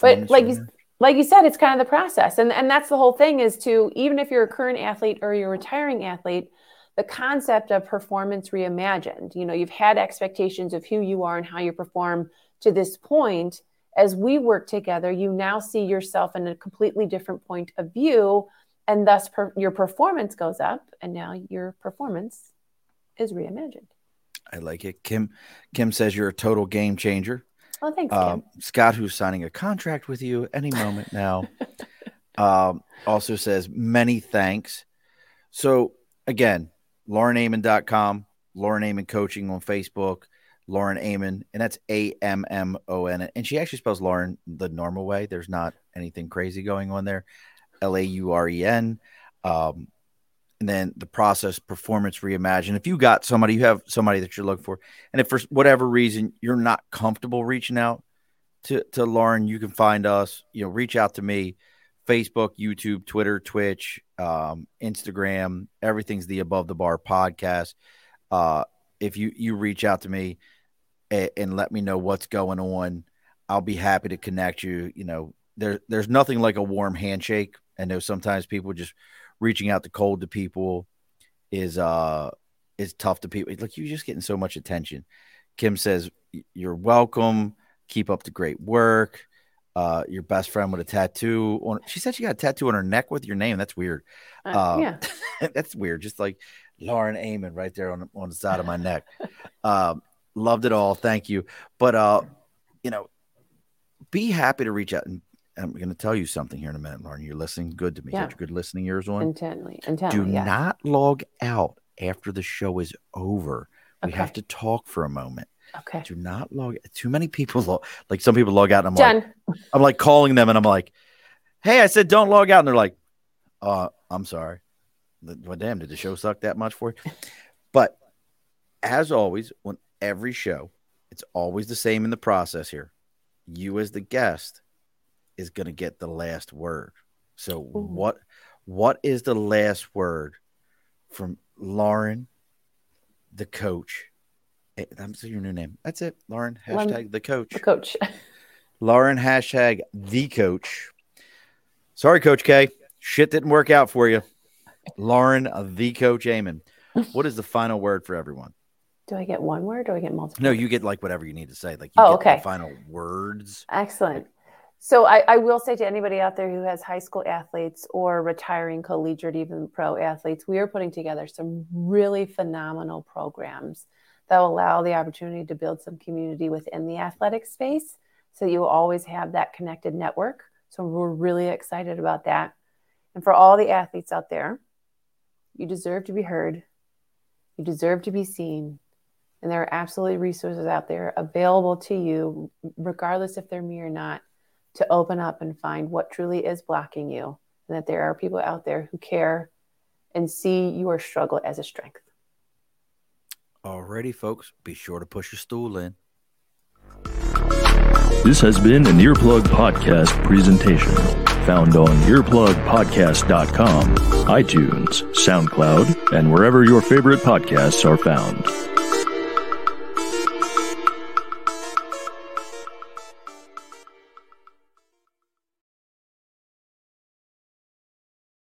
But like you said, it's kind of the process. And that's the whole thing, is to, even if you're a current athlete or you're a retiring athlete, the concept of Performance Reimagined, you know, you've had expectations of who you are and how you perform to this point. As we work together, you now see yourself in a completely different point of view, and thus your performance goes up, and now your performance is reimagined. I like it. Kim says you're a total game changer. Oh, thanks, Kim. Scott, who's signing a contract with you any moment now, also says many thanks. So, again, LaurenAmmon.com, Lauren Ammon Coaching on Facebook. Lauren Ammon, and that's AMMON. And she actually spells Lauren the normal way. There's not anything crazy going on there. LAUREN. And then the process, Performance Reimagined. If you have somebody that you're looking for, and if for whatever reason you're not comfortable reaching out to Lauren, you can find us. You know, reach out to me. Facebook, YouTube, Twitter, Twitch, Instagram. Everything's the Above the Bar podcast. If you reach out to me and let me know what's going on, I'll be happy to connect you. You know, there's nothing like a warm handshake. I know sometimes people just reaching out cold to people is tough to people. Like, you're just getting so much attention. Kim says, "You're welcome. Keep up the great work. Your best friend with a tattoo on." She said she got a tattoo on her neck with your name. That's weird. Yeah, that's weird. Just like Lauren Ammon right there on the side of my neck. Loved it all. Thank you. But, you know, be happy to reach out. And I'm going to tell you something here in a minute, Lauren. You're listening good to me. Yeah. Get your good listening ears on. Intently. Do not log out after the show is over. We have to talk for a moment. Okay. Do not log out. Too many people log. Like, some people log out. And I'm like calling them, and I'm like, "Hey, I said don't log out," and they're like, "I'm sorry." Well, damn, did the show suck that much for you? But as always, on every show, it's always the same in the process here. You as the guest is going to get the last word. So what is the last word from Lauren, the coach? I'm saying your new name. That's it. Lauren, # the coach. The coach. Lauren, # the coach. Sorry, Coach K. Shit didn't work out for you. Lauren, the coach Ammon. What is the final word for everyone? Do I get one word or do I get multiple? No, you get like whatever you need to say. Like, you the final words. Excellent. So I will say to anybody out there who has high school athletes or retiring collegiate, even pro athletes, we are putting together some really phenomenal programs that will allow the opportunity to build some community within the athletic space, so that you will always have that connected network. So we're really excited about that. And for all the athletes out there, you deserve to be heard. You deserve to be seen. And there are absolutely resources out there available to you, regardless if they're me or not, to open up and find what truly is blocking you, and that there are people out there who care and see your struggle as a strength. Alrighty, folks, be sure to push your stool in. This has been an Earplug Podcast presentation, found on earplugpodcast.com, iTunes, SoundCloud, and wherever your favorite podcasts are found.